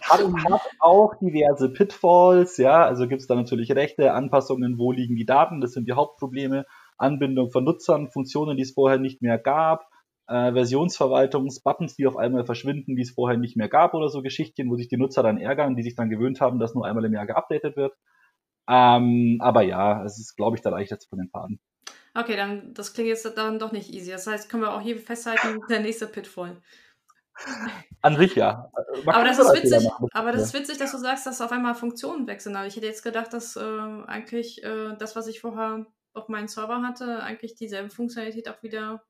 hat auch diverse Pitfalls, ja, also gibt es da natürlich Rechte, Anpassungen, wo liegen die Daten, das sind die Hauptprobleme, Anbindung von Nutzern, Funktionen, die es vorher nicht mehr gab, äh, Versionsverwaltungs-Buttons, die auf einmal verschwinden, die es vorher nicht mehr gab oder so Geschichtchen, wo sich die Nutzer dann ärgern, die sich dann gewöhnt haben, dass nur einmal im Jahr geupdatet wird. Ähm, aber ja, es ist, glaube ich, der leichteste von den Faden. Okay, dann, das klingt jetzt dann doch nicht easy, das heißt, können wir auch hier festhalten, der nächste Pitfall. An sich ja. Aber das, ist witzig, aber das ist witzig, dass du sagst, dass auf einmal Funktionen wechseln. Aber ich hätte jetzt gedacht, dass äh, eigentlich äh, das, was ich vorher auf meinem Server hatte, eigentlich dieselbe Funktionalität auch wieder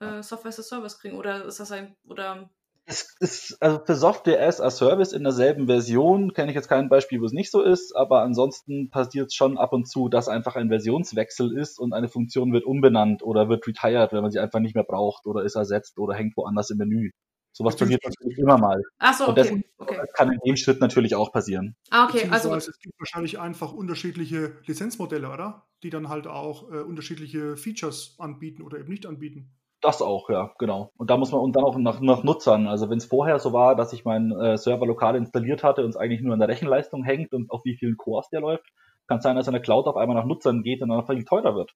äh, Software as a Service kriegen. Oder ist das ein. Oder es ist, also für Software as a Service in derselben Version kenne ich jetzt kein Beispiel, wo es nicht so ist, aber ansonsten passiert es schon ab und zu, dass einfach ein Versionswechsel ist und eine Funktion wird umbenannt oder wird retired, wenn man sie einfach nicht mehr braucht oder ist ersetzt oder hängt woanders im Menü. Sowas passiert natürlich immer mal. Ach so, okay. Und das okay. kann in dem Schritt natürlich auch passieren. Ah, okay. Also es gibt wahrscheinlich einfach unterschiedliche Lizenzmodelle, oder? Die dann halt auch äh, unterschiedliche Features anbieten oder eben nicht anbieten. Das auch, ja, genau. Und da muss man und dann auch nach, nach Nutzern. Also wenn es vorher so war, dass ich meinen äh, Server lokal installiert hatte und es eigentlich nur an der Rechenleistung hängt und auf wie vielen Cores der läuft, kann es sein, dass eine Cloud auf einmal nach Nutzern geht und dann viel teurer wird.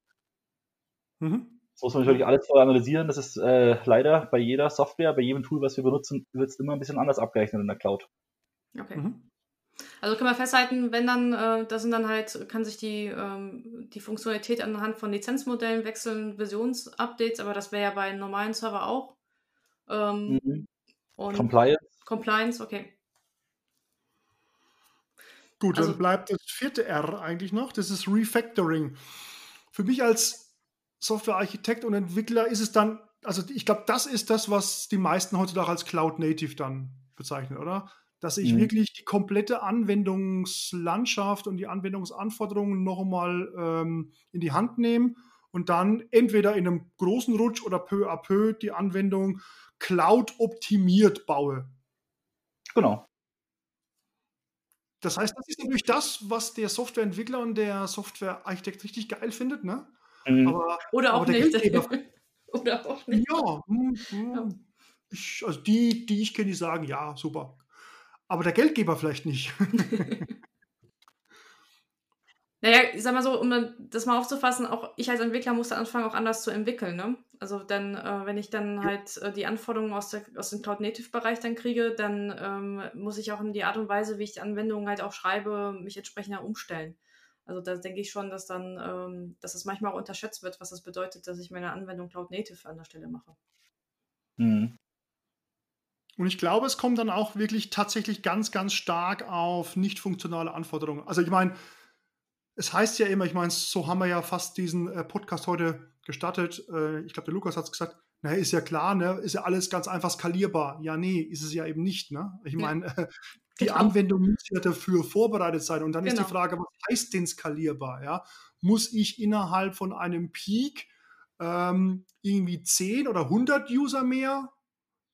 Mhm. Das muss man natürlich alles vorher analysieren. Das ist äh, leider bei jeder Software, bei jedem Tool, was wir benutzen, wird es immer ein bisschen anders abgerechnet in der Cloud. Okay. Mhm. Also können wir festhalten, wenn dann, äh, da sind dann halt, kann sich die, ähm, die Funktionalität anhand von Lizenzmodellen wechseln, Versionsupdates, aber das wäre ja bei einem normalen Server auch. Ähm, mhm. und Compliance. Compliance, okay. Gut, also, dann bleibt das vierte R eigentlich noch, das ist Refactoring. Für mich als Softwarearchitekt und Entwickler ist es dann, also ich glaube, das ist das, was die meisten heutzutage als Cloud Native dann bezeichnen, oder? Dass ich mhm. wirklich die komplette Anwendungslandschaft und die Anwendungsanforderungen nochmal ähm, in die Hand nehme und dann entweder in einem großen Rutsch oder peu à peu die Anwendung cloud-optimiert baue. Genau. Das heißt, das ist natürlich das, was der Softwareentwickler und der Softwarearchitekt richtig geil findet, ne? Mhm. Aber, oder auch aber nicht. Oder auch nicht. Ja, mh, mh. ja. Ich, also die, die ich kenne, die sagen, ja, super. Aber der Geldgeber vielleicht nicht. Naja, ich sag mal so, um das mal aufzufassen, auch ich als Entwickler musste anfangen, auch anders zu entwickeln, ne? Also dann, äh, wenn ich dann halt äh, die Anforderungen aus, der, aus dem Cloud-Native-Bereich dann kriege, dann ähm, muss ich auch in die Art und Weise, wie ich die Anwendungen halt auch schreibe, mich entsprechend umstellen. Also da denke ich schon, dass dann, ähm, dass das manchmal auch unterschätzt wird, was das bedeutet, dass ich meine Anwendung Cloud-Native an der Stelle mache. Mhm. Und ich glaube, es kommt dann auch wirklich tatsächlich ganz, ganz stark auf nicht funktionale Anforderungen. Also ich meine, es heißt ja immer, ich meine, so haben wir ja fast diesen äh, Podcast heute gestartet. Äh, ich glaube, der Lukas hat es gesagt, naja, ist ja klar, ne, ist ja alles ganz einfach skalierbar. Ja, nee, ist es ja eben nicht, ne? Ich meine, äh, die genau. Anwendung muss ja dafür vorbereitet sein. Und dann genau. ist die Frage, was heißt denn skalierbar? Ja? Muss ich innerhalb von einem Peak ähm, irgendwie zehn oder hundert User mehr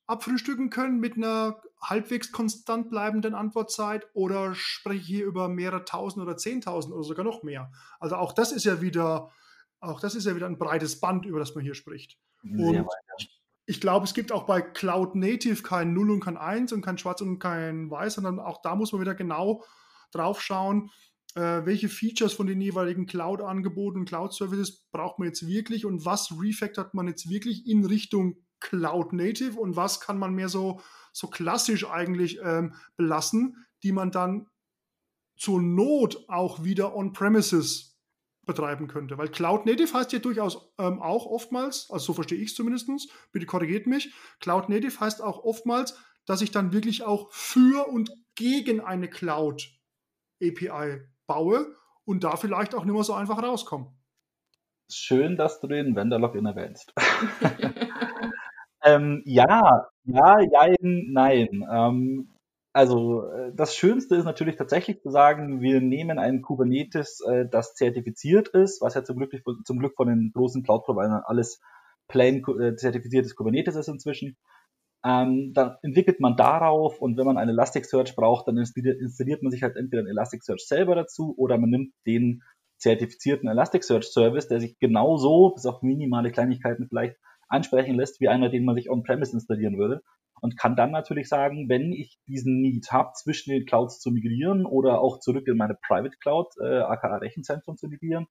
abfrühstücken können mit einer halbwegs konstant bleibenden Antwortzeit, oder spreche ich hier über mehrere Tausend oder Zehntausend oder sogar noch mehr? Also auch das ist ja wieder, auch das ist ja wieder ein breites Band, über das man hier spricht. Und ich glaube, es gibt auch bei Cloud Native kein Null und kein Eins und kein Schwarz und kein Weiß, sondern auch da muss man wieder genau drauf schauen, welche Features von den jeweiligen Cloud-Angeboten und Cloud-Services braucht man jetzt wirklich und was refactort man jetzt wirklich in Richtung Cloud Native und was kann man mehr so, so klassisch eigentlich ähm, belassen, die man dann zur Not auch wieder on-premises betreiben könnte. Weil Cloud Native heißt ja durchaus ähm, auch oftmals, also so verstehe ich es zumindest, bitte korrigiert mich, Cloud Native heißt auch oftmals, dass ich dann wirklich auch für und gegen eine Cloud A P I baue und da vielleicht auch nicht mehr so einfach rauskomme. Schön, dass du den Vendor-Login erwähnst. Ähm, ja, ja, jein, nein. Ähm, also das Schönste ist natürlich tatsächlich zu sagen, wir nehmen einen Kubernetes, äh, das zertifiziert ist, was ja zum Glück, zum Glück von den großen Cloud-Providern alles plain äh, zertifiziertes Kubernetes ist inzwischen. Ähm, dann entwickelt man darauf, und wenn man einen Elasticsearch braucht, dann installiert man sich halt entweder einen Elasticsearch selber dazu oder man nimmt den zertifizierten Elasticsearch-Service, der sich genauso, bis auf minimale Kleinigkeiten vielleicht, ansprechen lässt, wie einer, den man sich on-premise installieren würde, und kann dann natürlich sagen, wenn ich diesen Need habe, zwischen den Clouds zu migrieren oder auch zurück in meine Private Cloud, äh, aka Rechenzentrum zu migrieren,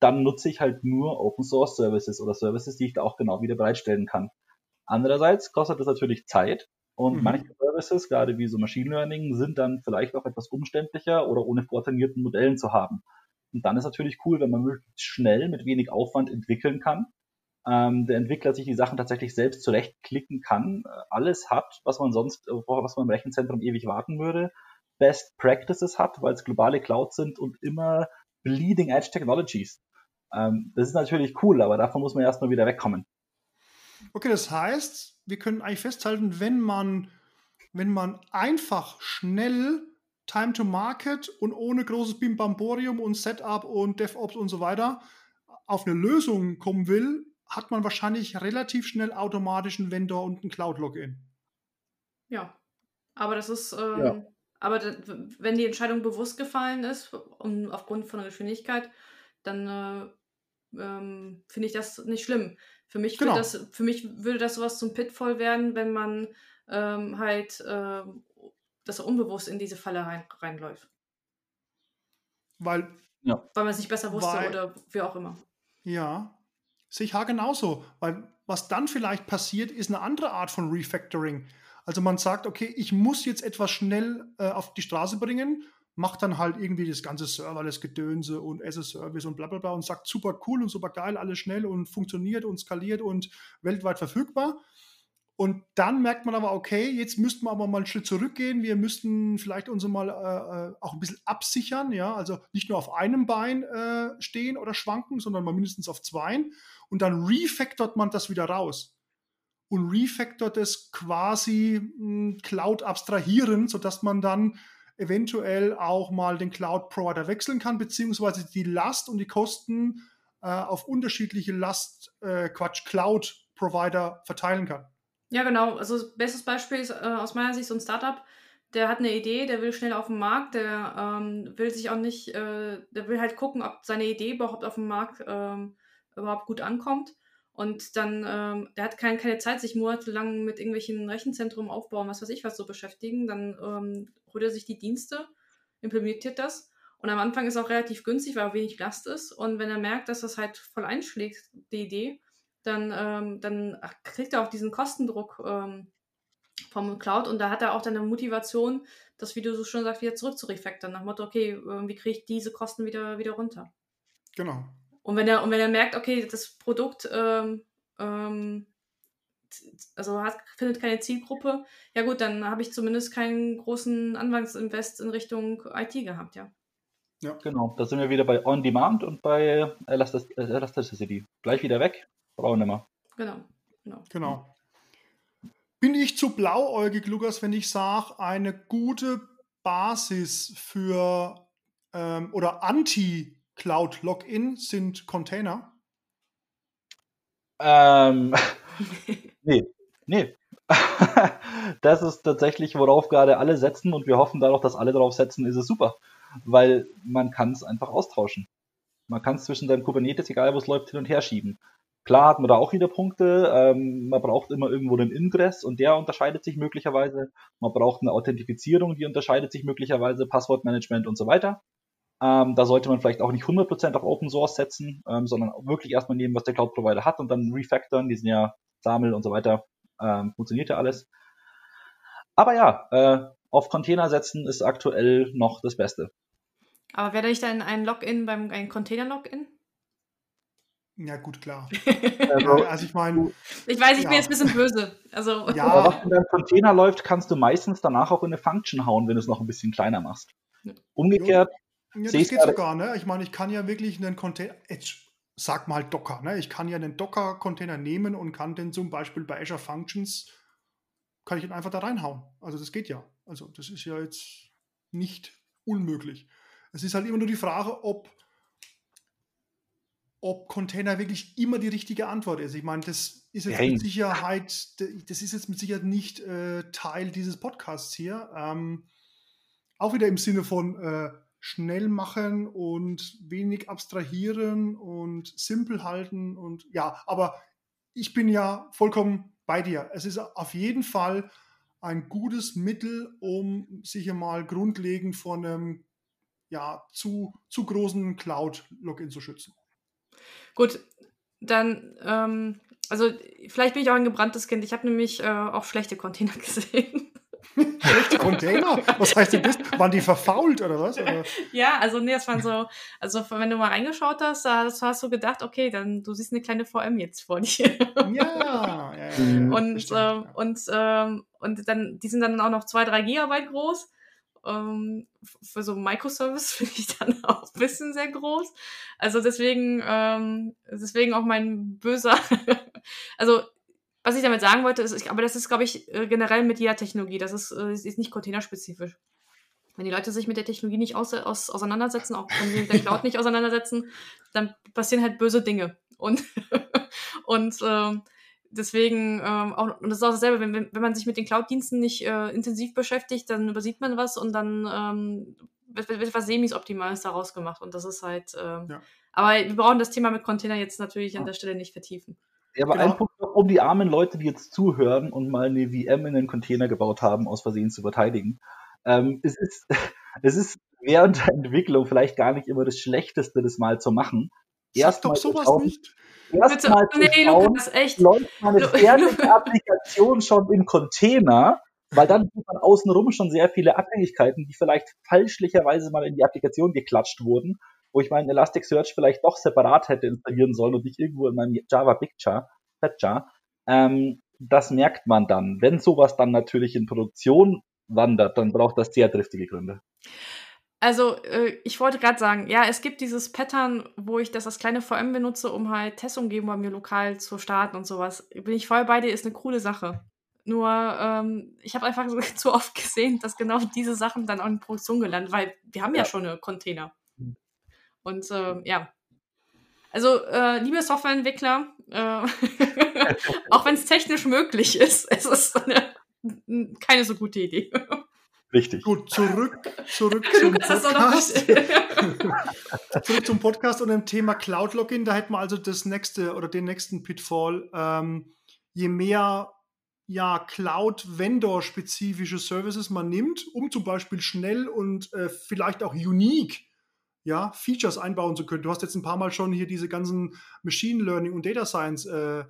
dann nutze ich halt nur Open-Source-Services oder Services, die ich da auch genau wieder bereitstellen kann. Andererseits kostet das natürlich Zeit und mhm. manche Services, gerade wie so Machine Learning, sind dann vielleicht auch etwas umständlicher oder ohne vortrainierten Modellen zu haben. Und dann ist natürlich cool, wenn man möglichst schnell mit wenig Aufwand entwickeln kann, der Entwickler sich die Sachen tatsächlich selbst zurechtklicken kann, alles hat, was man sonst, was man im Rechenzentrum ewig warten würde, Best Practices hat, weil es globale Clouds sind und immer Bleeding Edge Technologies. Das ist natürlich cool, aber davon muss man erstmal wieder wegkommen. Okay, das heißt, wir können eigentlich festhalten, wenn man, wenn man einfach schnell Time to Market und ohne großes Bimbamborium und Setup und DevOps und so weiter auf eine Lösung kommen will, hat man wahrscheinlich relativ schnell automatisch einen Vendor und ein Cloud-Login. Ja, aber das ist, äh, ja. aber d- wenn die Entscheidung bewusst gefallen ist, um, aufgrund von der Geschwindigkeit, dann äh, ähm, finde ich das nicht schlimm. Für mich, genau. das, für mich würde das sowas zum Pitfall werden, wenn man ähm, halt äh, das unbewusst in diese Falle rein, reinläuft. Weil, ja. weil man es nicht besser wusste weil, oder wie auch immer. Ja. Sehe ich haargenauso, weil was dann vielleicht passiert, ist eine andere Art von Refactoring. Also man sagt, okay, ich muss jetzt etwas schnell äh, auf die Straße bringen, macht dann halt irgendwie das ganze Serverless Gedönse und as a Service und bla bla bla und sagt super cool und super geil, alles schnell und funktioniert und skaliert und weltweit verfügbar. Und dann merkt man aber, okay, jetzt müssten wir aber mal einen Schritt zurückgehen. Wir müssten vielleicht uns mal äh, auch ein bisschen absichern, ja, also nicht nur auf einem Bein äh, stehen oder schwanken, sondern mal mindestens auf zweien. Und dann refactort man das wieder raus und refactort es quasi mh, Cloud abstrahieren, sodass man dann eventuell auch mal den Cloud-Provider wechseln kann, beziehungsweise die Last und die Kosten äh, auf unterschiedliche Last, äh, Quatsch, Cloud-Provider verteilen kann. Ja, genau. Also bestes Beispiel ist äh, aus meiner Sicht so ein Startup, der hat eine Idee, der will schnell auf den Markt, der ähm, will sich auch nicht, äh, der will halt gucken, ob seine Idee überhaupt auf dem Markt ähm, überhaupt gut ankommt. Und dann, ähm, der hat kein, keine Zeit, sich monatelang mit irgendwelchen Rechenzentren aufbauen, was weiß ich was so beschäftigen. Dann ähm, holt er sich die Dienste, implementiert das Und am Anfang ist auch relativ günstig, weil auch wenig Last ist. Und wenn er merkt, dass das halt voll einschlägt, die Idee, dann, ähm, dann kriegt er auch diesen Kostendruck ähm, vom Cloud. Und da hat er auch dann eine Motivation, das, wie du so schon sagst, wieder zurück zu refactoren. Nach dem Motto, okay, wie kriege ich diese Kosten wieder, wieder runter? Genau. Und wenn er, und wenn er merkt, okay, das Produkt ähm, ähm, also hat, findet keine Zielgruppe, ja gut, dann habe ich zumindest keinen großen Anfangsinvest in Richtung I T gehabt, ja. Ja, genau. Da sind wir wieder bei On-Demand und bei Elastic- Elasticity. Gleich wieder weg, brauchen wir nicht mehr. Genau. Genau. genau. Bin ich zu blauäugig, Lukas, wenn ich sage, eine gute Basis für ähm, oder Anti-Cloud-Login sind Container? Ähm, nee, nee. Das ist tatsächlich, worauf gerade alle setzen, und wir hoffen darauf, dass alle darauf setzen, ist es super. Weil man kann es einfach austauschen. Man kann es zwischen seinem Kubernetes, egal wo es läuft, hin und her schieben. Klar hat man da auch wieder Punkte. Ähm, man braucht immer irgendwo einen Ingress, und der unterscheidet sich möglicherweise. Man braucht eine Authentifizierung, die unterscheidet sich möglicherweise, Passwortmanagement und so weiter. Ähm, da sollte man vielleicht auch nicht hundert Prozent auf Open Source setzen, ähm, sondern wirklich erstmal nehmen, was der Cloud-Provider hat, und dann refactoren. Die sind ja S A M L und so weiter. Ähm, funktioniert ja alles. Aber ja, äh, auf Container setzen ist aktuell noch das Beste. Aber werde ich dann ein Login beim ein Container-Login? Ja, gut, klar. Also, also ich meine, ich weiß, ich ja. bin jetzt ein bisschen böse. Also ja, aber was in deinem Container läuft, kannst du meistens danach auch in eine Function hauen, wenn du es noch ein bisschen kleiner machst. Umgekehrt. Ja, ja, das geht sogar, ne? Ich meine, ich kann ja wirklich einen Container, jetzt sag mal Docker, ne? Ich kann ja einen Docker-Container nehmen und kann den zum Beispiel bei Azure Functions, kann ich ihn einfach da reinhauen. Also das geht ja. Also das ist ja jetzt nicht unmöglich. Es ist halt immer nur die Frage, ob, ob Container wirklich immer die richtige Antwort ist. Ich meine, das ist jetzt mit Sicherheit, das ist jetzt mit Sicherheit nicht äh, Teil dieses Podcasts hier. Ähm, auch wieder im Sinne von äh, schnell machen und wenig abstrahieren und simpel halten und ja, aber ich bin ja vollkommen bei dir. Es ist auf jeden Fall ein gutes Mittel, um sich mal grundlegend vor einem ja, zu, zu großen Cloud-Login zu schützen. Gut, dann, ähm, also vielleicht bin ich auch ein gebranntes Kind. Ich habe nämlich äh, auch schlechte Container gesehen. Schlechte Container? Was heißt denn das? Waren die verfault oder was? Oder? Ja, also nee, das waren so, also wenn du mal reingeschaut hast, da hast du gedacht, okay, dann du siehst eine kleine V M jetzt vor dir. Ja, ja, ja, ja. Und, stimmt, äh, ja. und, ähm, und dann, die sind dann auch noch zwei, drei Gigabyte groß. Ähm, für so einen Microservice finde ich dann auch ein bisschen sehr groß. Also deswegen, ähm, deswegen auch mein böser, also was ich damit sagen wollte, ist, ich, aber das ist, glaube ich, generell mit jeder Technologie. Das ist, äh, ist nicht containerspezifisch. Wenn die Leute sich mit der Technologie nicht aus, aus, auseinandersetzen, auch wenn sie mit der Cloud nicht auseinandersetzen, dann passieren halt böse Dinge. Und, und äh, deswegen, äh, auch, und das ist auch dasselbe, wenn, wenn man sich mit den Cloud-Diensten nicht äh, intensiv beschäftigt, dann übersieht man was und dann ähm, wird, wird was Semis-Optimales daraus gemacht. Und das ist halt, äh, ja. aber wir brauchen das Thema mit Container jetzt natürlich an der Stelle nicht vertiefen. Ja, aber genau. Ein Punkt noch, um die armen Leute, die jetzt zuhören und mal eine V M in einen Container gebaut haben, aus Versehen zu verteidigen. Ähm, es ist, es ist während der Entwicklung vielleicht gar nicht immer das Schlechteste, das mal zu machen. Erst mal doch sowas schauen, nicht. Erstmal nee, läuft meine fertige Applikation schon im Container, weil dann sieht man außenrum schon sehr viele Abhängigkeiten, die vielleicht fälschlicherweise mal in die Applikation geklatscht wurden, wo ich meinen Elasticsearch vielleicht doch separat hätte installieren sollen und nicht irgendwo in meinem Java Picture, Picture. Ähm, das merkt man dann. Wenn sowas dann natürlich in Produktion wandert, dann braucht das sehr triftige Gründe. Also äh, ich wollte gerade sagen, ja, es gibt dieses Pattern, wo ich das als kleine V M benutze, um halt Testumgebung bei mir lokal zu starten und sowas. Bin ich voll bei dir, ist eine coole Sache. Nur, ähm, ich habe einfach zu oft gesehen, dass genau diese Sachen dann auch in Produktion gelandet, weil wir haben ja, ja schon eine Container. Und äh, ja, also äh, liebe Softwareentwickler, äh, auch wenn es technisch möglich ist, es ist eine, keine so gute Idee. Richtig. Gut, zurück, zurück zum Podcast. Zurück zum Podcast und dem Thema Cloud-Login. Da hätten wir also das nächste oder den nächsten Pitfall. Ähm, je mehr ja, Cloud-Vendor-spezifische Services man nimmt, um zum Beispiel schnell und äh, vielleicht auch unique ja, Features einbauen zu können. Du hast jetzt ein paar Mal schon hier diese ganzen Machine Learning und Data Science äh,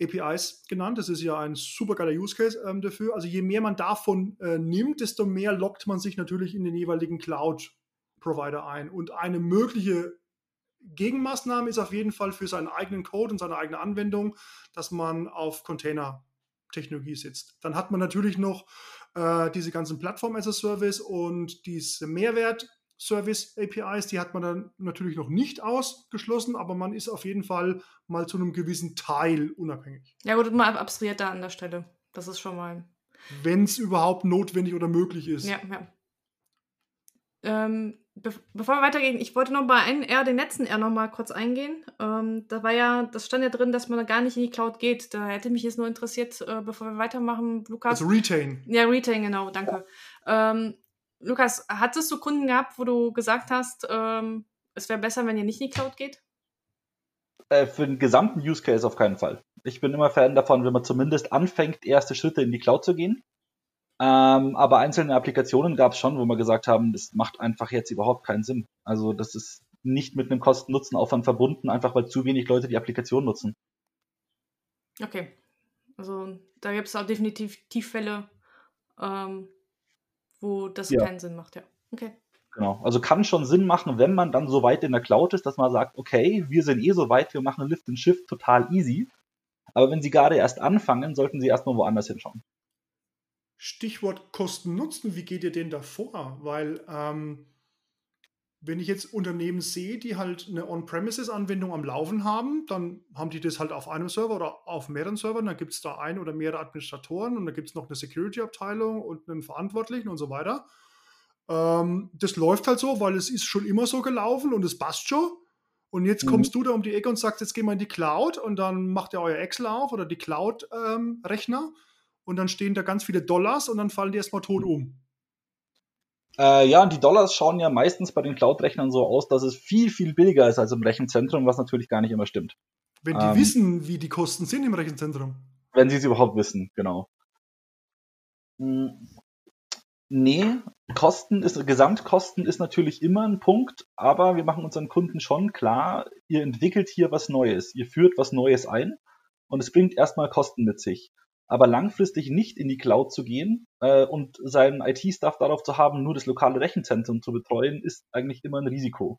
A P Is genannt. Das ist ja ein super geiler Use Case ähm, dafür. Also je mehr man davon äh, nimmt, desto mehr lockt man sich natürlich in den jeweiligen Cloud-Provider ein. Und eine mögliche Gegenmaßnahme ist auf jeden Fall für seinen eigenen Code und seine eigene Anwendung, dass man auf Container-Technologie sitzt. Dann hat man natürlich noch äh, diese ganzen Plattform-as-a-Service und diese Mehrwert-Service-A P Is, die hat man dann natürlich noch nicht ausgeschlossen, aber man ist auf jeden Fall mal zu einem gewissen Teil unabhängig. Ja gut, man abstrahiert da an der Stelle. Das ist schon mal... Wenn es überhaupt notwendig oder möglich ist. Ja, ja. Ähm... Be- bevor wir weitergehen, ich wollte noch bei einem R, den letzten R noch mal kurz eingehen. Ähm, da war ja, das stand ja drin, dass man gar nicht in die Cloud geht. Da hätte mich jetzt nur interessiert, äh, bevor wir weitermachen, Lukas. Also Retain. Ja, Retain, genau, danke. Ähm, Lukas, hattest du Kunden gehabt, wo du gesagt hast, ähm, es wäre besser, wenn ihr nicht in die Cloud geht? Äh, für den gesamten Use Case auf keinen Fall. Ich bin immer Fan davon, wenn man zumindest anfängt, erste Schritte in die Cloud zu gehen. Ähm, aber einzelne Applikationen gab es schon, wo wir gesagt haben, das macht einfach jetzt überhaupt keinen Sinn. Also das ist nicht mit einem Kosten-Nutzen-Aufwand verbunden, einfach weil zu wenig Leute die Applikation nutzen. Okay, also da gibt es auch definitiv Tieffälle, ähm, wo das ja keinen Sinn macht, ja. Okay. Genau, also kann schon Sinn machen, wenn man dann so weit in der Cloud ist, dass man sagt, okay, wir sind eh so weit, wir machen einen Lift and Shift total easy. Aber wenn Sie gerade erst anfangen, sollten Sie erstmal woanders hinschauen. Stichwort Kosten-Nutzen, wie geht ihr denn da vor? Weil ähm, wenn ich jetzt Unternehmen sehe, die halt eine On-Premises-Anwendung am Laufen haben, dann haben die das halt auf einem Server oder auf mehreren Servern, dann gibt es da ein oder mehrere Administratoren und da gibt es noch eine Security-Abteilung und einen Verantwortlichen und so weiter. Ähm, das läuft halt so, weil es ist schon immer so gelaufen und es passt schon. Und jetzt kommst mhm. du da um die Ecke und sagst, jetzt gehen wir in die Cloud und dann macht ihr euer Excel auf oder die Cloud-Rechner. Ähm, Und dann stehen da ganz viele Dollars und dann fallen die erstmal tot um. Äh, ja, die Dollars schauen ja meistens bei den Cloud-Rechnern so aus, dass es viel, viel billiger ist als im Rechenzentrum, was natürlich gar nicht immer stimmt. Wenn die ähm, wissen, wie die Kosten sind im Rechenzentrum. Wenn sie es überhaupt wissen, genau. Hm. Nee, Kosten ist, Gesamtkosten ist natürlich immer ein Punkt, aber wir machen unseren Kunden schon klar, ihr entwickelt hier was Neues, ihr führt was Neues ein und es bringt erstmal Kosten mit sich. Aber langfristig nicht in die Cloud zu gehen äh, und seinen I T-Staff darauf zu haben, nur das lokale Rechenzentrum zu betreuen, ist eigentlich immer ein Risiko.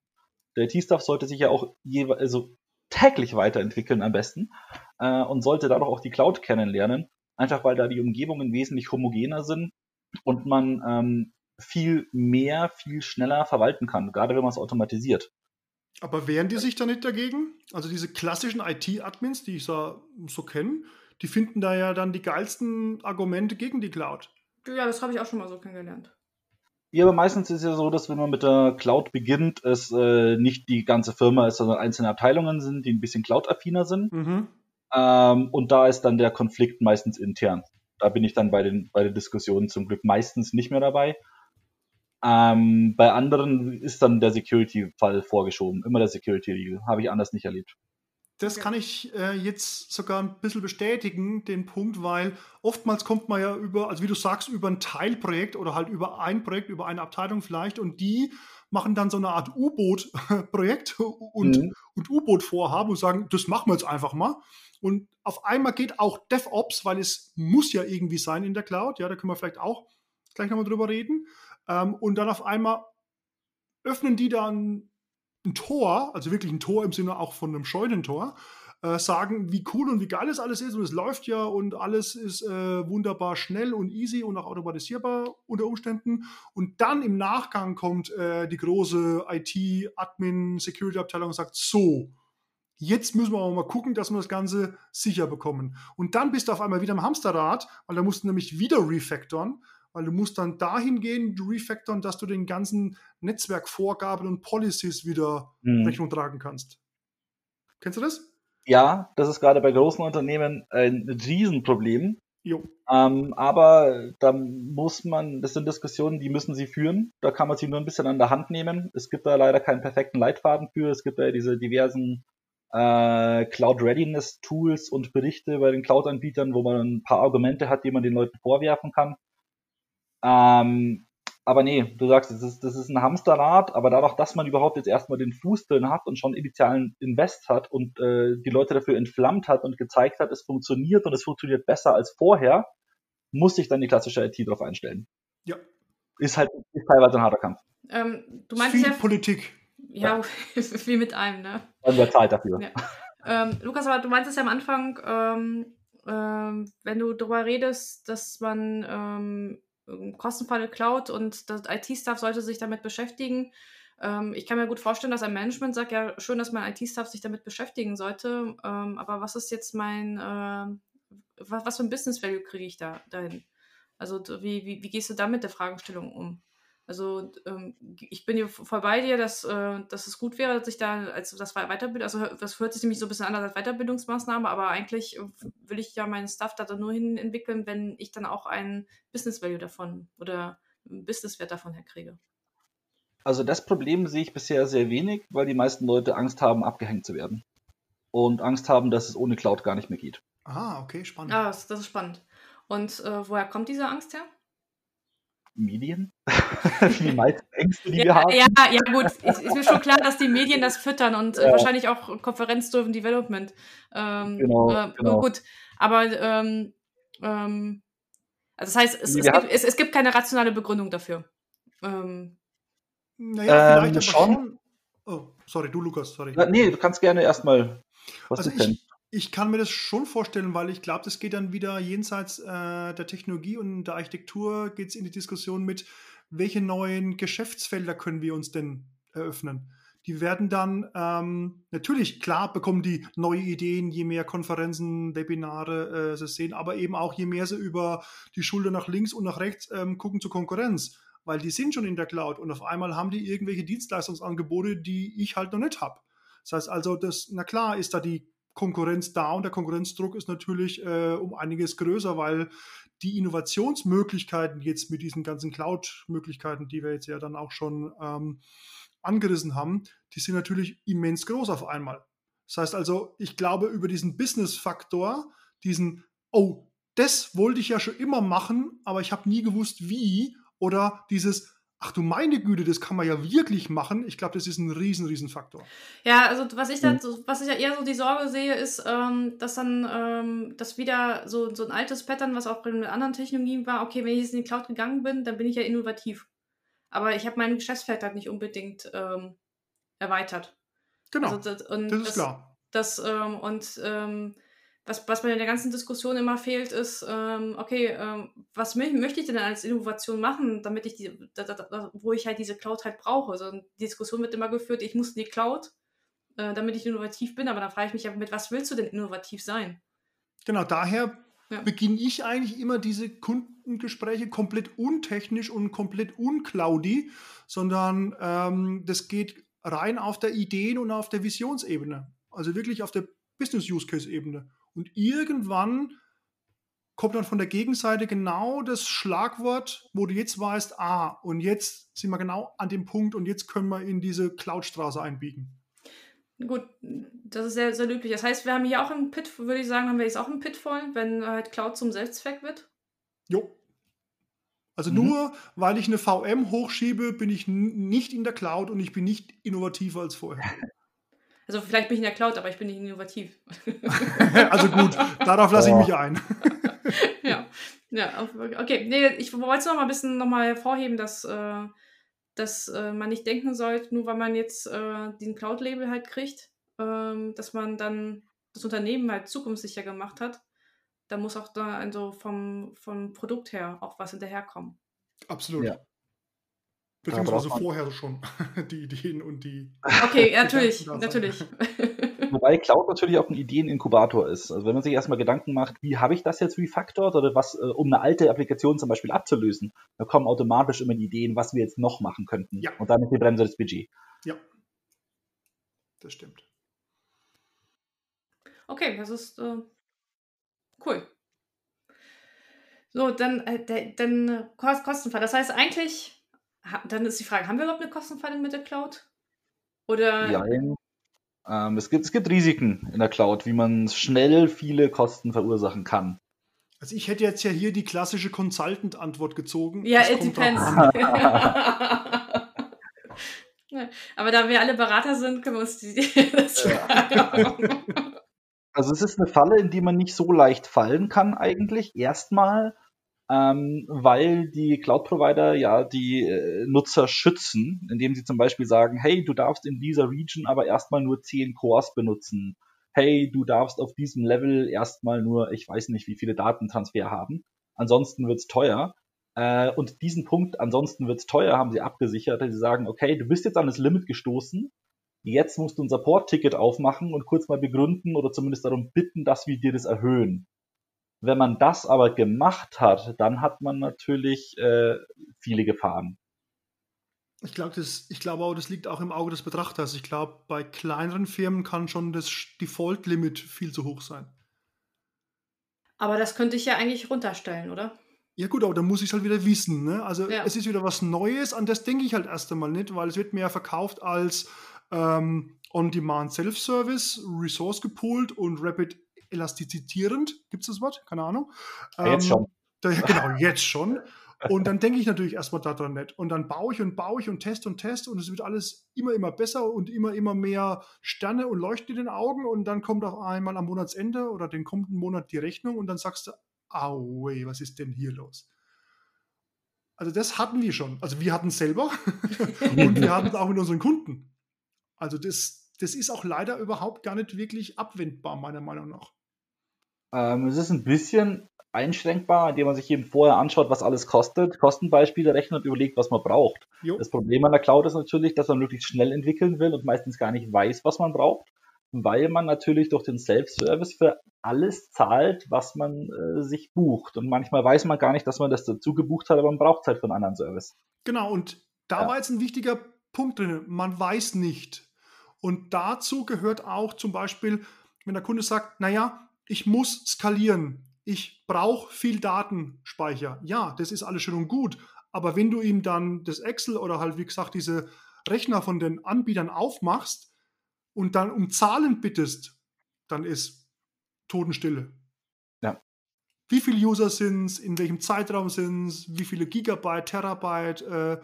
Der I T-Staff sollte sich ja auch jewe- also täglich weiterentwickeln am besten äh, und sollte dadurch auch die Cloud kennenlernen, einfach weil da die Umgebungen wesentlich homogener sind und man ähm, viel mehr, viel schneller verwalten kann, gerade wenn man es automatisiert. Aber wehren die sich da nicht dagegen? Also diese klassischen I T-Admins, die ich so, so kenne, die finden da ja dann die geilsten Argumente gegen die Cloud. Ja, das habe ich auch schon mal so kennengelernt. Ja, aber meistens ist es ja so, dass wenn man mit der Cloud beginnt, es äh, nicht die ganze Firma ist, sondern einzelne Abteilungen sind, die ein bisschen Cloud-affiner sind. Mhm. Ähm, und da ist dann der Konflikt meistens intern. Da bin ich dann bei den, bei den Diskussionen zum Glück meistens nicht mehr dabei. Ähm, bei anderen ist dann der Security-Fall vorgeschoben. Immer der Security-Riegel. Habe ich anders nicht erlebt. Das kann ich äh, jetzt sogar ein bisschen bestätigen, den Punkt, weil oftmals kommt man ja über, also wie du sagst, über ein Teilprojekt oder halt über ein Projekt, über eine Abteilung vielleicht und die machen dann so eine Art U-Boot-Projekt und, mhm. und U-Boot-Vorhaben und sagen, das machen wir jetzt einfach mal. Und auf einmal geht auch DevOps, weil es muss ja irgendwie sein in der Cloud, ja, da können wir vielleicht auch gleich nochmal drüber reden. Ähm, und dann auf einmal öffnen die dann ein Tor, also wirklich ein Tor im Sinne auch von einem Scheunentor, äh, sagen, wie cool und wie geil das alles ist und es läuft ja und alles ist äh, wunderbar schnell und easy und auch automatisierbar unter Umständen und dann im Nachgang kommt äh, die große I T-Admin-Security-Abteilung und sagt, so, jetzt müssen wir aber mal gucken, dass wir das Ganze sicher bekommen. Und dann bist du auf einmal wieder im Hamsterrad, weil da musst du nämlich wieder refactoren, weil du musst dann dahin gehen, refactoren, dass du den ganzen Netzwerkvorgaben und Policies wieder mhm. Rechnung tragen kannst. Kennst du das? Ja, das ist gerade bei großen Unternehmen ein Riesenproblem. Jo. Ähm, aber da muss man, das sind Diskussionen, die müssen sie führen. Da kann man sie nur ein bisschen an der Hand nehmen. Es gibt da leider keinen perfekten Leitfaden für. Es gibt da diese diversen äh, Cloud-Readiness-Tools und Berichte bei den Cloud-Anbietern, wo man ein paar Argumente hat, die man den Leuten vorwerfen kann. Ähm, Aber nee, du sagst, das ist, das ist ein Hamsterrad, aber dadurch, dass man überhaupt jetzt erstmal den Fuß drin hat und schon initialen Invest hat und äh, die Leute dafür entflammt hat und gezeigt hat, es funktioniert und es funktioniert besser als vorher, muss sich dann die klassische I T drauf einstellen. Ja. Ist halt ist teilweise ein harter Kampf. Ähm, du meinst viel ja, Politik. Ja, ja. Wie mit einem, ne? Und wer zahlt dafür? Ja. Ähm, Lukas, aber du meinst es ja am Anfang, ähm, ähm, wenn du darüber redest, dass man ähm, kostenfalle Cloud und das I T-Staff sollte sich damit beschäftigen. Ähm, ich kann mir gut vorstellen, dass ein Management sagt, ja, schön, dass mein I T-Staff sich damit beschäftigen sollte, ähm, aber was ist jetzt mein, äh, was, was für ein Business-Value kriege ich da dahin? Also wie, wie, wie gehst du da mit der Fragestellung um? Also ähm, ich bin hier voll bei dir, dass, äh, dass es gut wäre, dass ich da als das Weiterbildung, also das hört sich nämlich so ein bisschen anders als Weiterbildungsmaßnahme, aber eigentlich will ich ja meinen Stuff da nur hin entwickeln, wenn ich dann auch einen Business Value davon oder einen Businesswert davon herkriege. Also das Problem sehe ich bisher sehr wenig, weil die meisten Leute Angst haben, abgehängt zu werden. Und Angst haben, dass es ohne Cloud gar nicht mehr geht. Ah, okay, spannend. Ah, das, das ist spannend. Und äh, woher kommt diese Angst her? Medien? Die meisten Ängste, die ja, wir haben. Ja, ja gut, ist, ist mir schon klar, dass die Medien das füttern und ja. wahrscheinlich auch Konferenzdriven Development. Ähm, genau, äh, genau. Gut, aber ähm, ähm, also das heißt, es, es, gibt, es, es gibt keine rationale Begründung dafür. Ähm, naja, vielleicht ähm, schon. Oh, sorry, du Lukas, sorry. Na, nee, du kannst gerne erstmal was also du kennst. Ich kann mir das schon vorstellen, weil ich glaube, das geht dann wieder jenseits äh, der Technologie und der Architektur geht es in die Diskussion mit, welche neuen Geschäftsfelder können wir uns denn eröffnen? Die werden dann, ähm, natürlich, klar bekommen die neue Ideen, je mehr Konferenzen, Webinare äh, sie sehen, aber eben auch, je mehr sie über die Schulter nach links und nach rechts ähm, gucken zur Konkurrenz, weil die sind schon in der Cloud und auf einmal haben die irgendwelche Dienstleistungsangebote, die ich halt noch nicht habe. Das heißt also, das, na klar ist da die Konkurrenz da und der Konkurrenzdruck ist natürlich äh, um einiges größer, weil die Innovationsmöglichkeiten jetzt mit diesen ganzen Cloud-Möglichkeiten, die wir jetzt ja dann auch schon ähm, angerissen haben, die sind natürlich immens groß auf einmal. Das heißt also, ich glaube, über diesen Business-Faktor, diesen, oh, das wollte ich ja schon immer machen, aber ich habe nie gewusst, wie, oder dieses, ach du meine Güte, das kann man ja wirklich machen. Ich glaube, das ist ein riesen, riesen Faktor. Ja, also was ich dann, was ich ja eher so die Sorge sehe, ist, ähm, dass dann ähm, das wieder so, so ein altes Pattern, was auch mit anderen Technologien war, okay, wenn ich jetzt in die Cloud gegangen bin, dann bin ich ja innovativ. Aber ich habe mein Geschäftsfeld halt nicht unbedingt ähm, erweitert. Genau, also das, und das ist das, klar. Das, ähm, und ähm, was, was mir in der ganzen Diskussion immer fehlt, ist, ähm, okay, ähm, was m- möchte ich denn als Innovation machen, damit ich die, da, da, da, wo ich halt diese Cloud halt brauche. Also die Diskussion wird immer geführt, ich muss in die Cloud, äh, damit ich innovativ bin, aber dann frage ich mich ja, mit was willst du denn innovativ sein? Genau, daher ja. beginne ich eigentlich immer diese Kundengespräche komplett untechnisch und komplett uncloudy, sondern ähm, das geht rein auf der Ideen- und auf der Visionsebene. Also wirklich auf der Business-Use-Case-Ebene. Und irgendwann kommt dann von der Gegenseite genau das Schlagwort, wo du jetzt weißt, ah, und jetzt sind wir genau an dem Punkt und jetzt können wir in diese Cloud-Straße einbiegen. Gut, das ist sehr, sehr löblich. Das heißt, wir haben hier auch einen Pit, würde ich sagen, haben wir jetzt auch einen Pitfall, wenn halt Cloud zum Selbstzweck wird? Jo. Also mhm. nur, weil ich eine V M hochschiebe, bin ich n- nicht in der Cloud und ich bin nicht innovativer als vorher. Also vielleicht bin ich in der Cloud, aber ich bin nicht innovativ. Also gut, darauf lasse oh. ich mich ein. ja. ja, okay. Nee, ich wollte es noch mal ein bisschen noch mal hervorheben, dass, äh, dass äh, man nicht denken sollte, nur weil man jetzt äh, diesen Cloud-Label halt kriegt, ähm, dass man dann das Unternehmen halt zukunftssicher gemacht hat. Da muss auch da also vom, vom Produkt her auch was hinterherkommen. Absolut. Ja. Beziehungsweise vorher schon die Ideen und die... Okay, natürlich, natürlich. Wobei Cloud natürlich auch ein Ideeninkubator ist. Also wenn man sich erstmal Gedanken macht, wie habe ich das jetzt refactored oder was, um eine alte Applikation zum Beispiel abzulösen, da kommen automatisch immer die Ideen, was wir jetzt noch machen könnten. Ja. Und damit die Bremse des Budgets. Ja, das stimmt. Okay, das ist äh, cool. So, dann, äh, dann Kostenfall. Das heißt eigentlich... Dann ist die Frage, haben wir überhaupt eine Kostenfalle mit der Cloud? Oder? Ja, ähm, es gibt, es gibt Risiken in der Cloud, wie man schnell viele Kosten verursachen kann. Also ich hätte jetzt ja hier die klassische Consultant-Antwort gezogen. Ja, yeah, it depends. Aber da wir alle Berater sind, können wir uns die, das ja. Also es ist eine Falle, in die man nicht so leicht fallen kann eigentlich, erstmal, ähm, weil die Cloud-Provider ja die äh, Nutzer schützen, indem sie zum Beispiel sagen, hey, du darfst in dieser Region aber erstmal nur zehn Cores benutzen. Hey, du darfst auf diesem Level erstmal nur, ich weiß nicht, wie viele Datentransfer haben. Ansonsten wird's teuer. Äh, und diesen Punkt, ansonsten wird's teuer, haben sie abgesichert. Sie sagen, okay, du bist jetzt an das Limit gestoßen. Jetzt musst du ein Support-Ticket aufmachen und kurz mal begründen oder zumindest darum bitten, dass wir dir das erhöhen. Wenn man das aber gemacht hat, dann hat man natürlich äh, viele Gefahren. Ich glaube, das, ich glaube auch, das liegt auch im Auge des Betrachters. Ich glaube, bei kleineren Firmen kann schon das Default-Limit viel zu hoch sein. Aber das könnte ich ja eigentlich runterstellen, oder? Ja gut, aber dann muss ich es halt wieder wissen. Ne? Also ja. Es ist wieder was Neues, an das denke ich halt erst einmal nicht, weil es wird mir ja verkauft als ähm, On-Demand-Self-Service, Resource-gepoolt und Rapid-Elastizitierend. Gibt es das Wort? Keine Ahnung. Ähm, ja, jetzt schon. Da, genau, jetzt schon. Und dann denke ich natürlich erstmal daran nicht. Und dann baue ich und baue ich und teste und teste und es wird alles immer, immer besser und immer, immer mehr Sterne und leuchten in den Augen und dann kommt auch einmal am Monatsende oder den kommenden Monat die Rechnung und dann sagst du, auwei, was ist denn hier los? Also das hatten wir schon. Also wir hatten es selber und wir hatten es auch mit unseren Kunden. Also das, das ist auch leider überhaupt gar nicht wirklich abwendbar, meiner Meinung nach. Ähm, es ist ein bisschen einschränkbar, indem man sich eben vorher anschaut, was alles kostet, Kostenbeispiele rechnet und überlegt, was man braucht. Jo. Das Problem an der Cloud ist natürlich, dass man möglichst schnell entwickeln will und meistens gar nicht weiß, was man braucht, weil man natürlich durch den Self-Service für alles zahlt, was man äh, sich bucht. Und manchmal weiß man gar nicht, dass man das dazu gebucht hat, aber man braucht halt für einen anderen Service. Genau, und da ja. war jetzt ein wichtiger Punkt drin. Man weiß nicht. Und dazu gehört auch zum Beispiel, wenn der Kunde sagt, naja, ich muss skalieren. Ich brauche viel Datenspeicher. Ja, das ist alles schön und gut. Aber wenn du ihm dann das Excel oder halt, wie gesagt, diese Rechner von den Anbietern aufmachst und dann um Zahlen bittest, dann ist Totenstille. Ja. Wie viele User sind es? In welchem Zeitraum sind es? Wie viele Gigabyte, Terabyte? Äh,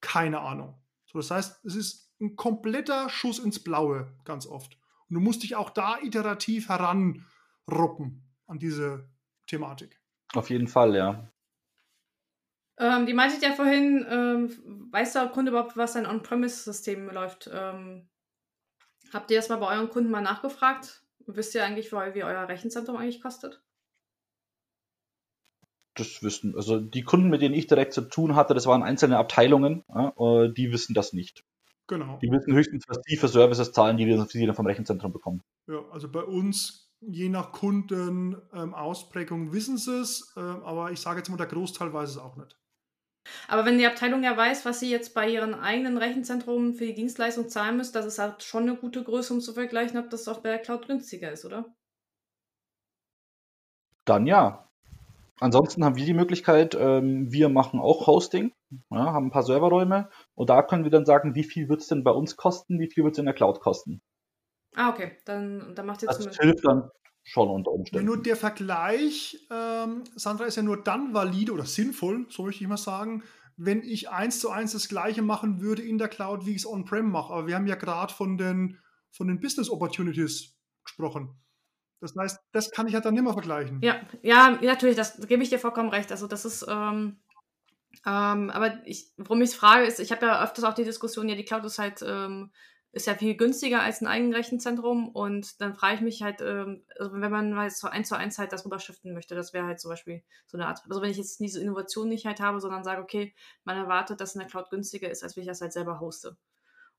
keine Ahnung. So, das heißt, es ist ein kompletter Schuss ins Blaue, ganz oft. Und du musst dich auch da iterativ heranruppen an diese Thematik. Auf jeden Fall, ja. Ähm, die meintet ja vorhin, ähm, weiß der Kunde überhaupt, was ein On-Premise-System läuft? Ähm, habt ihr das mal bei euren Kunden mal nachgefragt? Wisst ihr eigentlich, wie euer Rechenzentrum eigentlich kostet? Das wissen, also die Kunden, mit denen ich direkt zu tun hatte, das waren einzelne Abteilungen, äh, die wissen das nicht. Genau. Die wissen höchstens, was die für Services zahlen, die wir vom Rechenzentrum bekommen. Ja, also bei uns je nach Kunden ähm, Ausprägung wissen sie es, äh, aber ich sage jetzt mal, der Großteil weiß es auch nicht. Aber wenn die Abteilung ja weiß, was sie jetzt bei ihren eigenen Rechenzentren für die Dienstleistung zahlen müssen, das ist halt schon eine gute Größe, um zu vergleichen, ob das auch bei der Cloud günstiger ist, oder? Dann ja. Ansonsten haben wir die Möglichkeit, ähm, wir machen auch Hosting, ja, haben ein paar Serverräume und da können wir dann sagen, wie viel wird es denn bei uns kosten, wie viel wird es in der Cloud kosten. Ah, okay. Dann, dann macht ihr das zumindest. Das hilft dann schon unter Umständen. Ja, nur der Vergleich, ähm, Sandra, ist ja nur dann valide oder sinnvoll, so möchte ich mal sagen, wenn ich eins zu eins das Gleiche machen würde in der Cloud, wie ich es on-prem mache. Aber wir haben ja gerade von den, von den Business Opportunities gesprochen. Das heißt, das kann ich ja dann nicht mehr vergleichen. Ja, ja, natürlich, das gebe ich dir vollkommen recht. Also das ist, ähm, ähm, aber ich, worum ich es frage, ist, ich habe ja öfters auch die Diskussion, ja, die Cloud ist halt, ähm, ist ja viel günstiger als ein eigenes Rechenzentrum und dann frage ich mich halt, ähm, also wenn man mal so eins zu eins halt das rüberschiften möchte, das wäre halt zum Beispiel so eine Art, also wenn ich jetzt diese Innovation nicht halt habe, sondern sage, okay, man erwartet, dass in der Cloud günstiger ist, als wenn ich das halt selber hoste.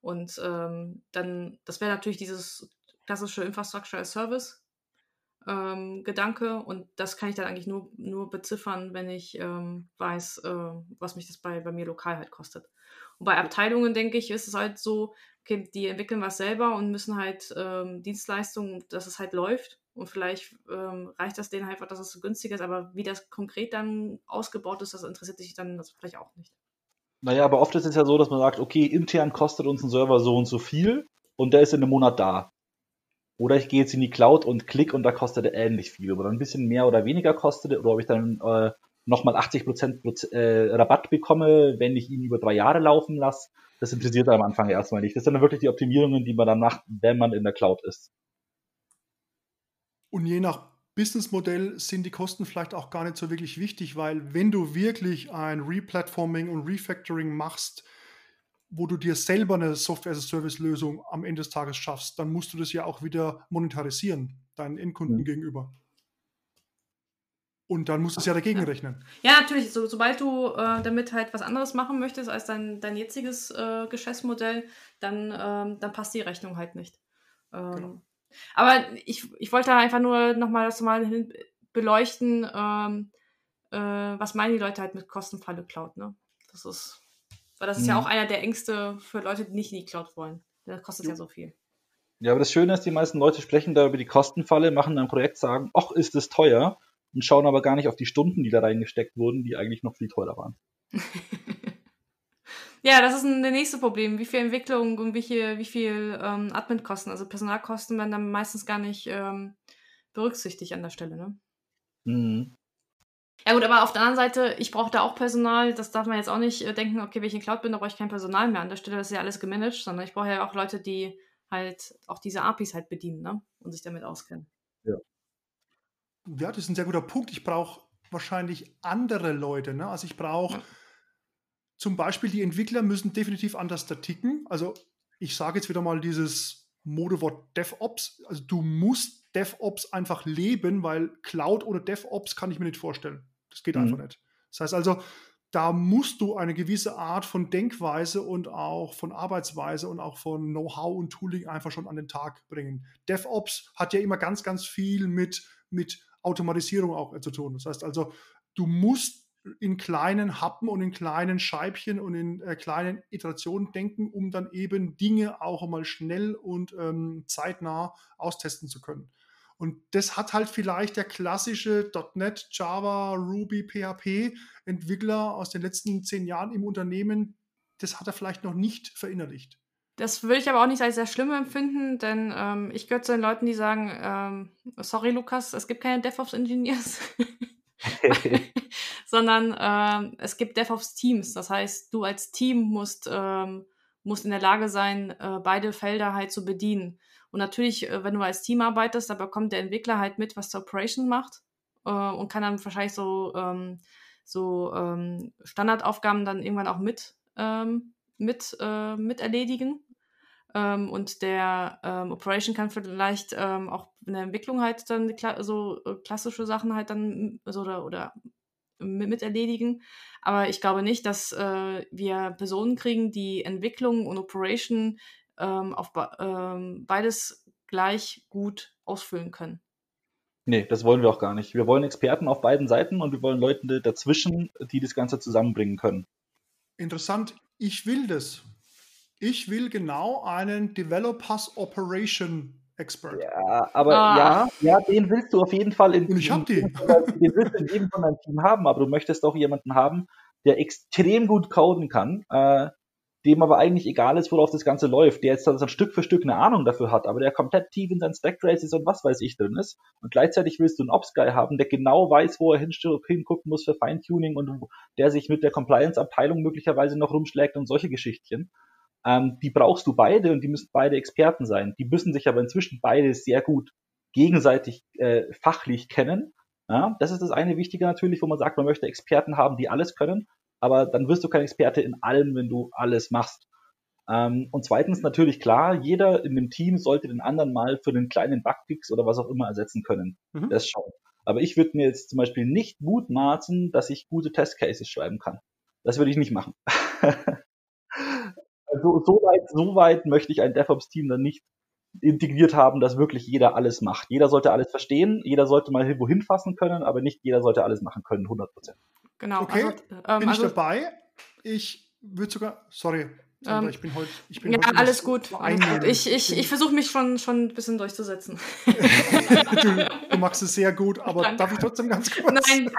Und ähm, dann, das wäre natürlich dieses klassische Infrastructure as Service ähm, Gedanke und das kann ich dann eigentlich nur, nur beziffern, wenn ich ähm, weiß, äh, was mich das bei, bei mir lokal halt kostet. Und bei Abteilungen, denke ich, ist es halt so, okay, die entwickeln was selber und müssen halt ähm, Dienstleistungen, dass es halt läuft und vielleicht ähm, reicht das denen halt, dass es günstiger ist, aber wie das konkret dann ausgebaut ist, das interessiert sich dann das vielleicht auch nicht. Naja, aber oft ist es ja so, dass man sagt, okay, intern kostet uns ein Server so und so viel und der ist in einem Monat da. Oder ich gehe jetzt in die Cloud und klick und da kostet er ähnlich viel. Oder ein bisschen mehr oder weniger kostet oder ob ich dann äh, nochmal achtzig Prozent äh, Rabatt bekomme, wenn ich ihn über drei Jahre laufen lasse. Das interessiert am Anfang erstmal nicht. Das sind dann wirklich die Optimierungen, die man dann macht, wenn man in der Cloud ist. Und je nach Businessmodell sind die Kosten vielleicht auch gar nicht so wirklich wichtig, weil wenn du wirklich ein Replatforming und Refactoring machst, wo du dir selber eine Software-as-a-Service-Lösung am Ende des Tages schaffst, dann musst du das ja auch wieder monetarisieren, deinen Endkunden mhm. gegenüber. Und dann musst du es ja dagegen ja. rechnen. Ja, natürlich. So, sobald du äh, damit halt was anderes machen möchtest als dein, dein jetziges äh, Geschäftsmodell, dann, ähm, dann passt die Rechnung halt nicht. Ähm, genau. Aber ich, ich wollte einfach nur nochmal das mal hin beleuchten, ähm, äh, was meinen die Leute halt mit kostenfalle Cloud, ne? Das ist, weil das ist mhm. ja auch einer der Ängste für Leute, die nicht in die Cloud wollen. Das kostet ja, ja so viel. Ja, aber das Schöne ist, die meisten Leute sprechen da über die Kostenfalle, machen ein Projekt, sagen, ach, ist das teuer, und schauen aber gar nicht auf die Stunden, die da reingesteckt wurden, die eigentlich noch viel teurer waren. Ja, das ist ein, das nächste Problem. Wie viel Entwicklung und wie viel, wie viel ähm, Admin-Kosten, also Personalkosten, werden dann meistens gar nicht ähm, berücksichtigt an der Stelle, ne? Mhm. Ja gut, aber auf der anderen Seite, ich brauche da auch Personal. Das darf man jetzt auch nicht äh, denken, okay, wenn ich in Cloud bin, da brauche ich kein Personal mehr an der Stelle. Das ist ja alles gemanagt, sondern ich brauche ja auch Leute, die halt auch diese A P Is halt bedienen, ne? Und sich damit auskennen. Ja. Ja, das ist ein sehr guter Punkt. Ich brauche wahrscheinlich andere Leute, ne? Also ich brauche zum Beispiel, die Entwickler müssen definitiv anders da ticken. Also ich sage jetzt wieder mal dieses Modewort DevOps. Also du musst DevOps einfach leben, weil Cloud oder DevOps kann ich mir nicht vorstellen. Das geht mhm. einfach nicht. Das heißt also, da musst du eine gewisse Art von Denkweise und auch von Arbeitsweise und auch von Know-how und Tooling einfach schon an den Tag bringen. DevOps hat ja immer ganz, ganz viel mit, mit Automatisierung auch zu tun. Das heißt also, du musst in kleinen Happen und in kleinen Scheibchen und in äh, kleinen Iterationen denken, um dann eben Dinge auch mal schnell und ähm, zeitnah austesten zu können. Und das hat halt vielleicht der klassische .N E T, Java, Ruby, P H P Entwickler aus den letzten zehn Jahren im Unternehmen, das hat er vielleicht noch nicht verinnerlicht. Das würde ich aber auch nicht als sehr schlimm empfinden, denn ähm, ich gehöre zu den Leuten, die sagen, ähm, sorry Lukas, es gibt keine DevOps-Engineers, sondern ähm, es gibt DevOps-Teams. Das heißt, du als Team musst, ähm, musst in der Lage sein, äh, beide Felder halt zu bedienen. Und natürlich, äh, wenn du als Team arbeitest, da bekommt der Entwickler halt mit, was der Operation macht äh, und kann dann wahrscheinlich so, ähm, so ähm, Standardaufgaben dann irgendwann auch mit, ähm, mit, äh, mit erledigen. Ähm, und der ähm, Operation kann vielleicht ähm, auch in der Entwicklung halt dann kla- so äh, klassische Sachen halt dann so oder, oder mit, mit erledigen. Aber ich glaube nicht, dass äh, wir Personen kriegen, die Entwicklung und Operation ähm, auf ba- ähm, beides gleich gut ausfüllen können. Nee, das wollen wir auch gar nicht. Wir wollen Experten auf beiden Seiten und wir wollen Leute dazwischen, die das Ganze zusammenbringen können. Interessant. Ich will das. Ich will genau einen Developers Operation Expert. Ja, aber ah. ja, ja, den willst du auf jeden Fall in, ich hab die. in, den willst du in jedem von deinem Team haben, aber du möchtest auch jemanden haben, der extrem gut coden kann, äh, dem aber eigentlich egal ist, worauf das Ganze läuft, der jetzt dann Stück für Stück eine Ahnung dafür hat, aber der komplett tief in seinen Stack Traces und was weiß ich drin ist. Und gleichzeitig willst du einen Ops Guy haben, der genau weiß, wo er hingucken muss für Feintuning und der sich mit der Compliance-Abteilung möglicherweise noch rumschlägt und solche Geschichtchen. Ähm, die brauchst du beide und die müssen beide Experten sein. Die müssen sich aber inzwischen beide sehr gut gegenseitig äh, fachlich kennen. Ja, das ist das eine Wichtige natürlich, wo man sagt, man möchte Experten haben, die alles können, aber dann wirst du kein Experte in allem, wenn du alles machst. Ähm, und zweitens natürlich klar, jeder in dem Team sollte den anderen mal für den kleinen Bugfix oder was auch immer ersetzen können. Mhm. Das schon. Aber ich würde mir jetzt zum Beispiel nicht mutmaßen, dass ich gute Testcases schreiben kann. Das würde ich nicht machen. So, so, weit, so weit möchte ich ein DevOps-Team dann nicht integriert haben, dass wirklich jeder alles macht. Jeder sollte alles verstehen, jeder sollte mal irgendwo hinfassen können, aber nicht jeder sollte alles machen können, hundert Prozent. Genau. Okay, also, ähm, bin also, ich dabei. Ich würde sogar, sorry, Sandra, ähm, ich bin heute... Ich bin ja, heute alles gut. Ich, ich, ich versuche mich schon, schon ein bisschen durchzusetzen. du, du machst es sehr gut, aber Danke. Darf ich trotzdem ganz kurz? Nein.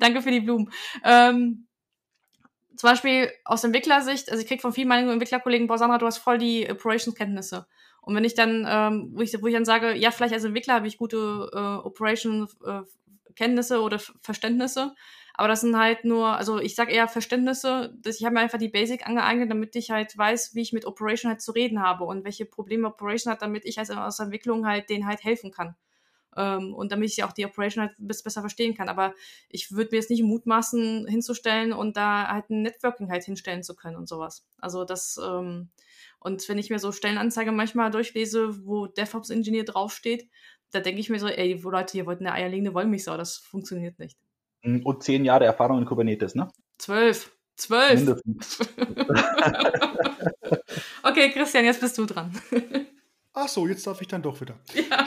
Danke für die Blumen. Ähm, Zum Beispiel aus Entwicklersicht, also ich kriege von vielen meinen Entwicklerkollegen, boah Sandra, du hast voll die Operations-Kenntnisse. Und wenn ich dann, ähm, wo, ich, wo ich dann sage, ja, vielleicht als Entwickler habe ich gute äh, Operation-Kenntnisse äh, oder F- Verständnisse, aber das sind halt nur, also ich sage eher Verständnisse, dass ich habe mir einfach die Basic angeeignet, damit ich halt weiß, wie ich mit Operation halt zu reden habe und welche Probleme Operation hat, damit ich als aus der Entwicklung halt denen halt helfen kann. Ähm, und damit ich ja auch die Operation halt bis besser verstehen kann. Aber ich würde mir jetzt nicht mutmaßen hinzustellen und da halt ein Networking halt hinstellen zu können und sowas. Also das, ähm, und wenn ich mir so Stellenanzeige manchmal durchlese, wo DevOps-Ingenieur draufsteht, da denke ich mir so, ey, Leute, ihr wollt eine eierlegende Wollmilchsau, das funktioniert nicht. Und zehn Jahre Erfahrung in Kubernetes, ne? Zwölf. Zwölf. Mindestens. Okay, Christian, jetzt bist du dran. Ach so, jetzt darf ich dann doch wieder. Ja.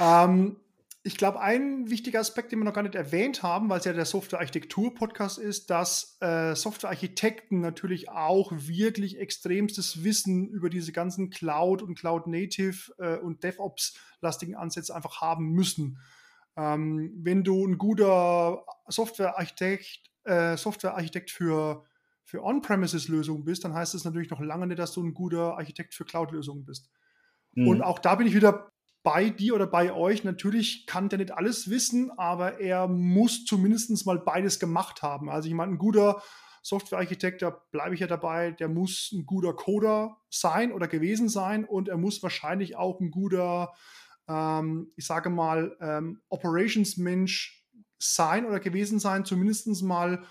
ähm, ich glaube, ein wichtiger Aspekt, den wir noch gar nicht erwähnt haben, weil es ja der Software-Architektur-Podcast ist, dass äh, Software-Architekten natürlich auch wirklich extremstes Wissen über diese ganzen Cloud- und Cloud-Native äh, und DevOps-lastigen Ansätze einfach haben müssen. Ähm, wenn du ein guter Software-Architekt, äh, Software-Architekt für, für On-Premises-Lösungen bist, dann heißt es natürlich noch lange nicht, dass du ein guter Architekt für Cloud-Lösungen bist. Mhm. Und auch da bin ich wieder bei dir oder bei euch. Natürlich kann der nicht alles wissen, aber er muss zumindest mal beides gemacht haben. Also ich meine, ein guter Software-Architekt, da bleibe ich ja dabei, der muss ein guter Coder sein oder gewesen sein und er muss wahrscheinlich auch ein guter ich sage mal, ähm, Operations-Mensch sein oder gewesen sein, zumindest mal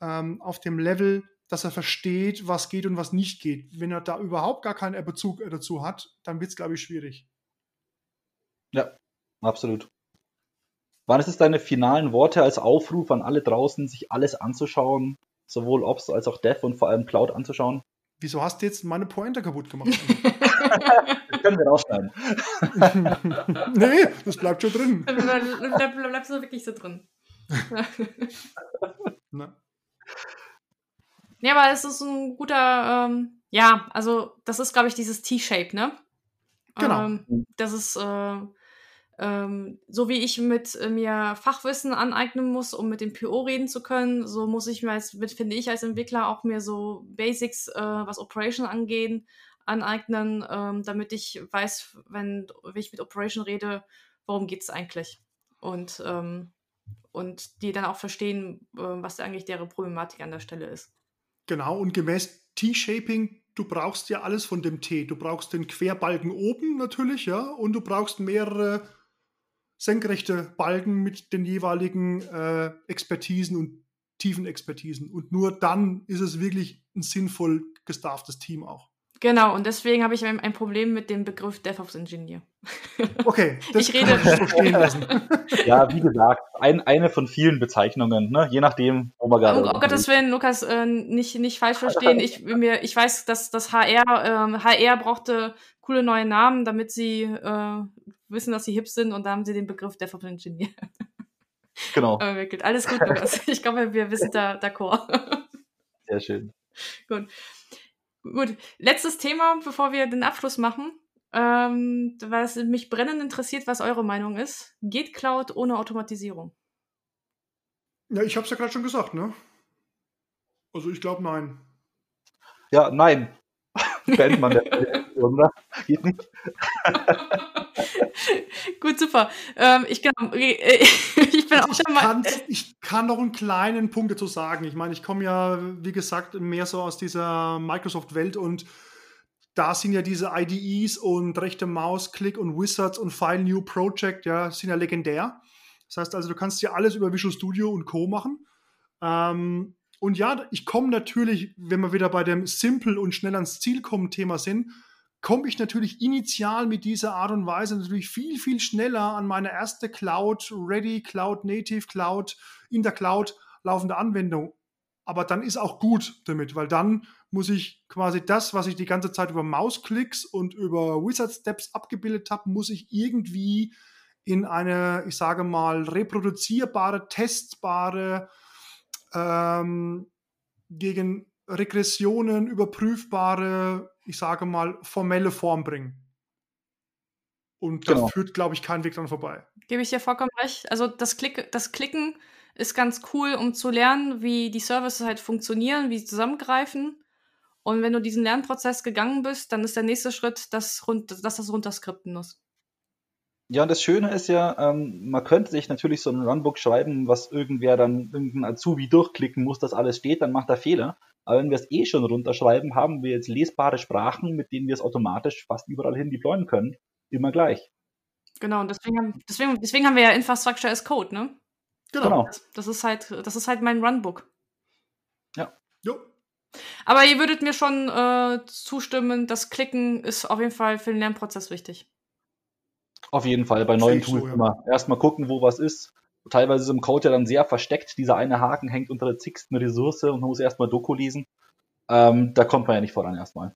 ähm, auf dem Level, dass er versteht, was geht und was nicht geht. Wenn er da überhaupt gar keinen Bezug dazu hat, dann wird es, glaube ich, schwierig. Ja, absolut. Waren es jetzt deine finalen Worte als Aufruf an alle draußen, sich alles anzuschauen, sowohl Ops als auch Dev und vor allem Cloud anzuschauen? Wieso hast du jetzt meine Pointer kaputt gemacht? Das können wir rausschneiden. Nee, das bleibt schon drin. Bleib, bleibst du wirklich so drin. Na. Ja, aber es ist ein guter, ähm, ja, also das ist, glaube ich, dieses T-Shape, ne? Genau. Ähm, das ist äh, ähm, so, wie ich mit äh, mir Fachwissen aneignen muss, um mit dem P O reden zu können, so muss ich mir als, finde ich als Entwickler auch mir so Basics, äh, was Operation angeht, aneignen, ähm, damit ich weiß, wenn, wenn ich mit Operation rede, worum geht es eigentlich? Und, ähm, und die dann auch verstehen, äh, was eigentlich deren Problematik an der Stelle ist. Genau, und gemäß T-Shaping, du brauchst ja alles von dem T. Du brauchst den Querbalken oben natürlich, ja, und du brauchst mehrere senkrechte Balken mit den jeweiligen äh, Expertisen und tiefen Expertisen. Und nur dann ist es wirklich ein sinnvoll gestafftes Team auch. Genau, und deswegen habe ich ein Problem mit dem Begriff DevOps-Ingenieur. Okay, das ich rede kann ich so stehen lassen. Ja, wie gesagt, ein, eine von vielen Bezeichnungen, ne? Je nachdem, wo man gerade... Oh, oh Gottes Willen, Lukas, äh, nicht, nicht falsch verstehen. Ich, mir, ich weiß, dass das H R, äh, H R brauchte coole neue Namen, damit sie äh, wissen, dass sie hip sind, und da haben sie den Begriff DevOps-Ingenieur. Genau. Äh, alles gut, Lukas. Ich glaube, wir wissen da d'accord. Sehr schön. Gut. Gut, letztes Thema, bevor wir den Abschluss machen, ähm, was mich brennend interessiert, was eure Meinung ist. Geht Cloud ohne Automatisierung? Ja, ich habe es ja gerade schon gesagt, ne? Also ich glaube, nein. Ja, nein. Beendet man der oder? Geht nicht. Gut, super. Ähm, ich, glaub, äh, ich bin also auch schon mal... Äh, ich kann noch einen kleinen Punkt dazu sagen. Ich meine, ich komme ja, wie gesagt, mehr so aus dieser Microsoft-Welt, und da sind ja diese I D Es und rechte Mausklick und Wizards und File New Project, ja, sind ja legendär. Das heißt also, du kannst ja alles über Visual Studio und Co. machen. Ähm, und ja, ich komme natürlich, wenn wir wieder bei dem Simple und schnell ans Ziel kommen Thema sind, komme ich natürlich initial mit dieser Art und Weise natürlich viel, viel schneller an meine erste Cloud-Ready, Cloud-Native, Cloud, in der Cloud laufende Anwendung. Aber dann ist auch gut damit, weil dann muss ich quasi das, was ich die ganze Zeit über Mausklicks und über Wizard-Steps abgebildet habe, muss ich irgendwie in eine, ich sage mal, reproduzierbare, testbare, ähm, gegen Regressionen überprüfbare, ich sage mal, formelle Form bringen. Und genau. Da führt, glaube ich, kein Weg dran vorbei. Gebe ich dir vollkommen recht. Also das, Klick, das Klicken ist ganz cool, um zu lernen, wie die Services halt funktionieren, wie sie zusammengreifen. Und wenn du diesen Lernprozess gegangen bist, dann ist der nächste Schritt, dass, dass das runterskripten muss. Ja, und das Schöne ist ja, ähm, man könnte sich natürlich so ein Runbook schreiben, was irgendwer dann, irgendein Azubi durchklicken muss, dass alles steht, dann macht er Fehler. Aber wenn wir es eh schon runterschreiben, haben wir jetzt lesbare Sprachen, mit denen wir es automatisch fast überall hin deployen können, immer gleich. Genau, und deswegen haben, deswegen, deswegen haben wir ja Infrastructure as Code, ne? Genau. genau. Das, das, ist halt, das ist halt mein Runbook. Ja. Jo. Aber ihr würdet mir schon äh, zustimmen, das Klicken ist auf jeden Fall für den Lernprozess wichtig. Auf jeden Fall, bei neuen Tools so, ja. immer. Erstmal gucken, wo was ist. Teilweise ist im Code ja dann sehr versteckt. Dieser eine Haken hängt unter der zigsten Ressource und man muss erstmal Doku lesen. Ähm, da kommt man ja nicht voran erstmal.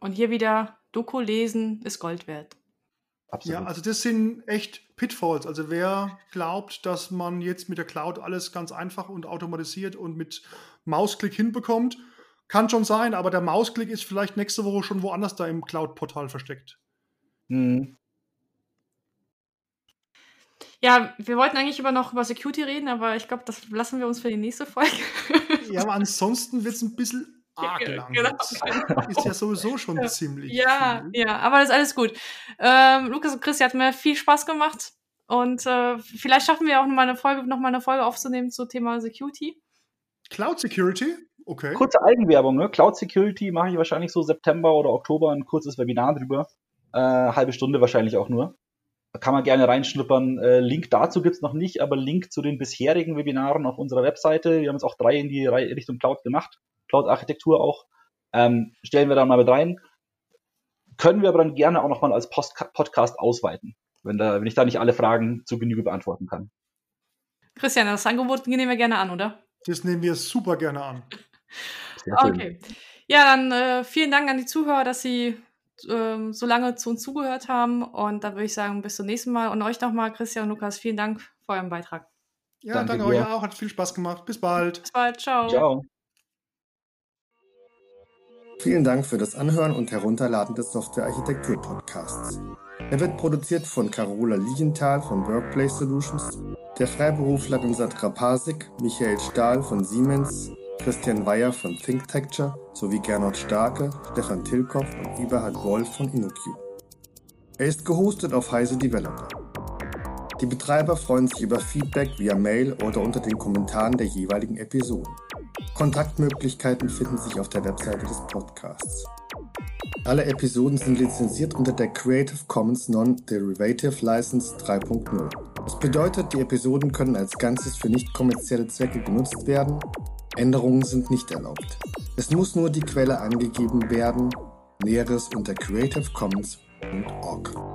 Und hier wieder, Doku lesen ist Gold wert. Absolut. Ja, also das sind echt Pitfalls. Also wer glaubt, dass man jetzt mit der Cloud alles ganz einfach und automatisiert und mit Mausklick hinbekommt, kann schon sein, aber der Mausklick ist vielleicht nächste Woche schon woanders da im Cloud-Portal versteckt. Mhm. Ja, wir wollten eigentlich über noch über Security reden, aber ich glaube, das lassen wir uns für die nächste Folge. Ja, aber ansonsten wird es ein bisschen arg ja, lang. Genau. Ist ja sowieso schon ja. ziemlich Ja, viel. ja, aber das ist alles gut. Ähm, Lukas und Christi hat mir viel Spaß gemacht und äh, vielleicht schaffen wir auch noch mal eine Folge, noch mal eine Folge aufzunehmen zum Thema Security. Cloud Security? Okay. Kurze Eigenwerbung, ne? Cloud Security mache ich wahrscheinlich so September oder Oktober ein kurzes Webinar drüber. Äh, halbe Stunde wahrscheinlich auch nur. Kann man gerne reinschnuppern. Äh, Link dazu gibt's noch nicht, aber Link zu den bisherigen Webinaren auf unserer Webseite. Wir haben jetzt auch drei in die Re- Richtung Cloud gemacht. Cloud-Architektur auch. Ähm, stellen wir da mal mit rein. Können wir aber dann gerne auch nochmal als Post- Podcast ausweiten, wenn, da, wenn ich da nicht alle Fragen zu Genüge beantworten kann. Christian, das Angebot nehmen wir gerne an, oder? Das nehmen wir super gerne an. Okay. Ja, dann äh, vielen Dank an die Zuhörer, dass sie so lange zu uns zugehört haben und dann würde ich sagen, bis zum nächsten Mal und euch nochmal, Christian und Lukas, vielen Dank für euren Beitrag. Ja, danke, danke euch auch, hat viel Spaß gemacht. Bis bald. Bis bald, ciao. Ciao. Vielen Dank für das Anhören und Herunterladen des Software-Architektur-Podcasts. Er wird produziert von Carola Lienthal von Workplace Solutions, der Freiberuflerin Sandra Parsick, Michael Stahl von Siemens, Christian Weyer von ThinkTecture sowie Gernot Starke, Stefan Tilkoff und Eberhard Wolf von InnoQ. Er ist gehostet auf Heise Developer. Die Betreiber freuen sich über Feedback via Mail oder unter den Kommentaren der jeweiligen Episoden. Kontaktmöglichkeiten finden sich auf der Webseite des Podcasts. Alle Episoden sind lizenziert unter der Creative Commons Non-Derivative License drei Punkt null. Das bedeutet, die Episoden können als Ganzes für nicht kommerzielle Zwecke genutzt werden. Änderungen sind nicht erlaubt. Es muss nur die Quelle angegeben werden. Näheres unter creative commons Punkt org.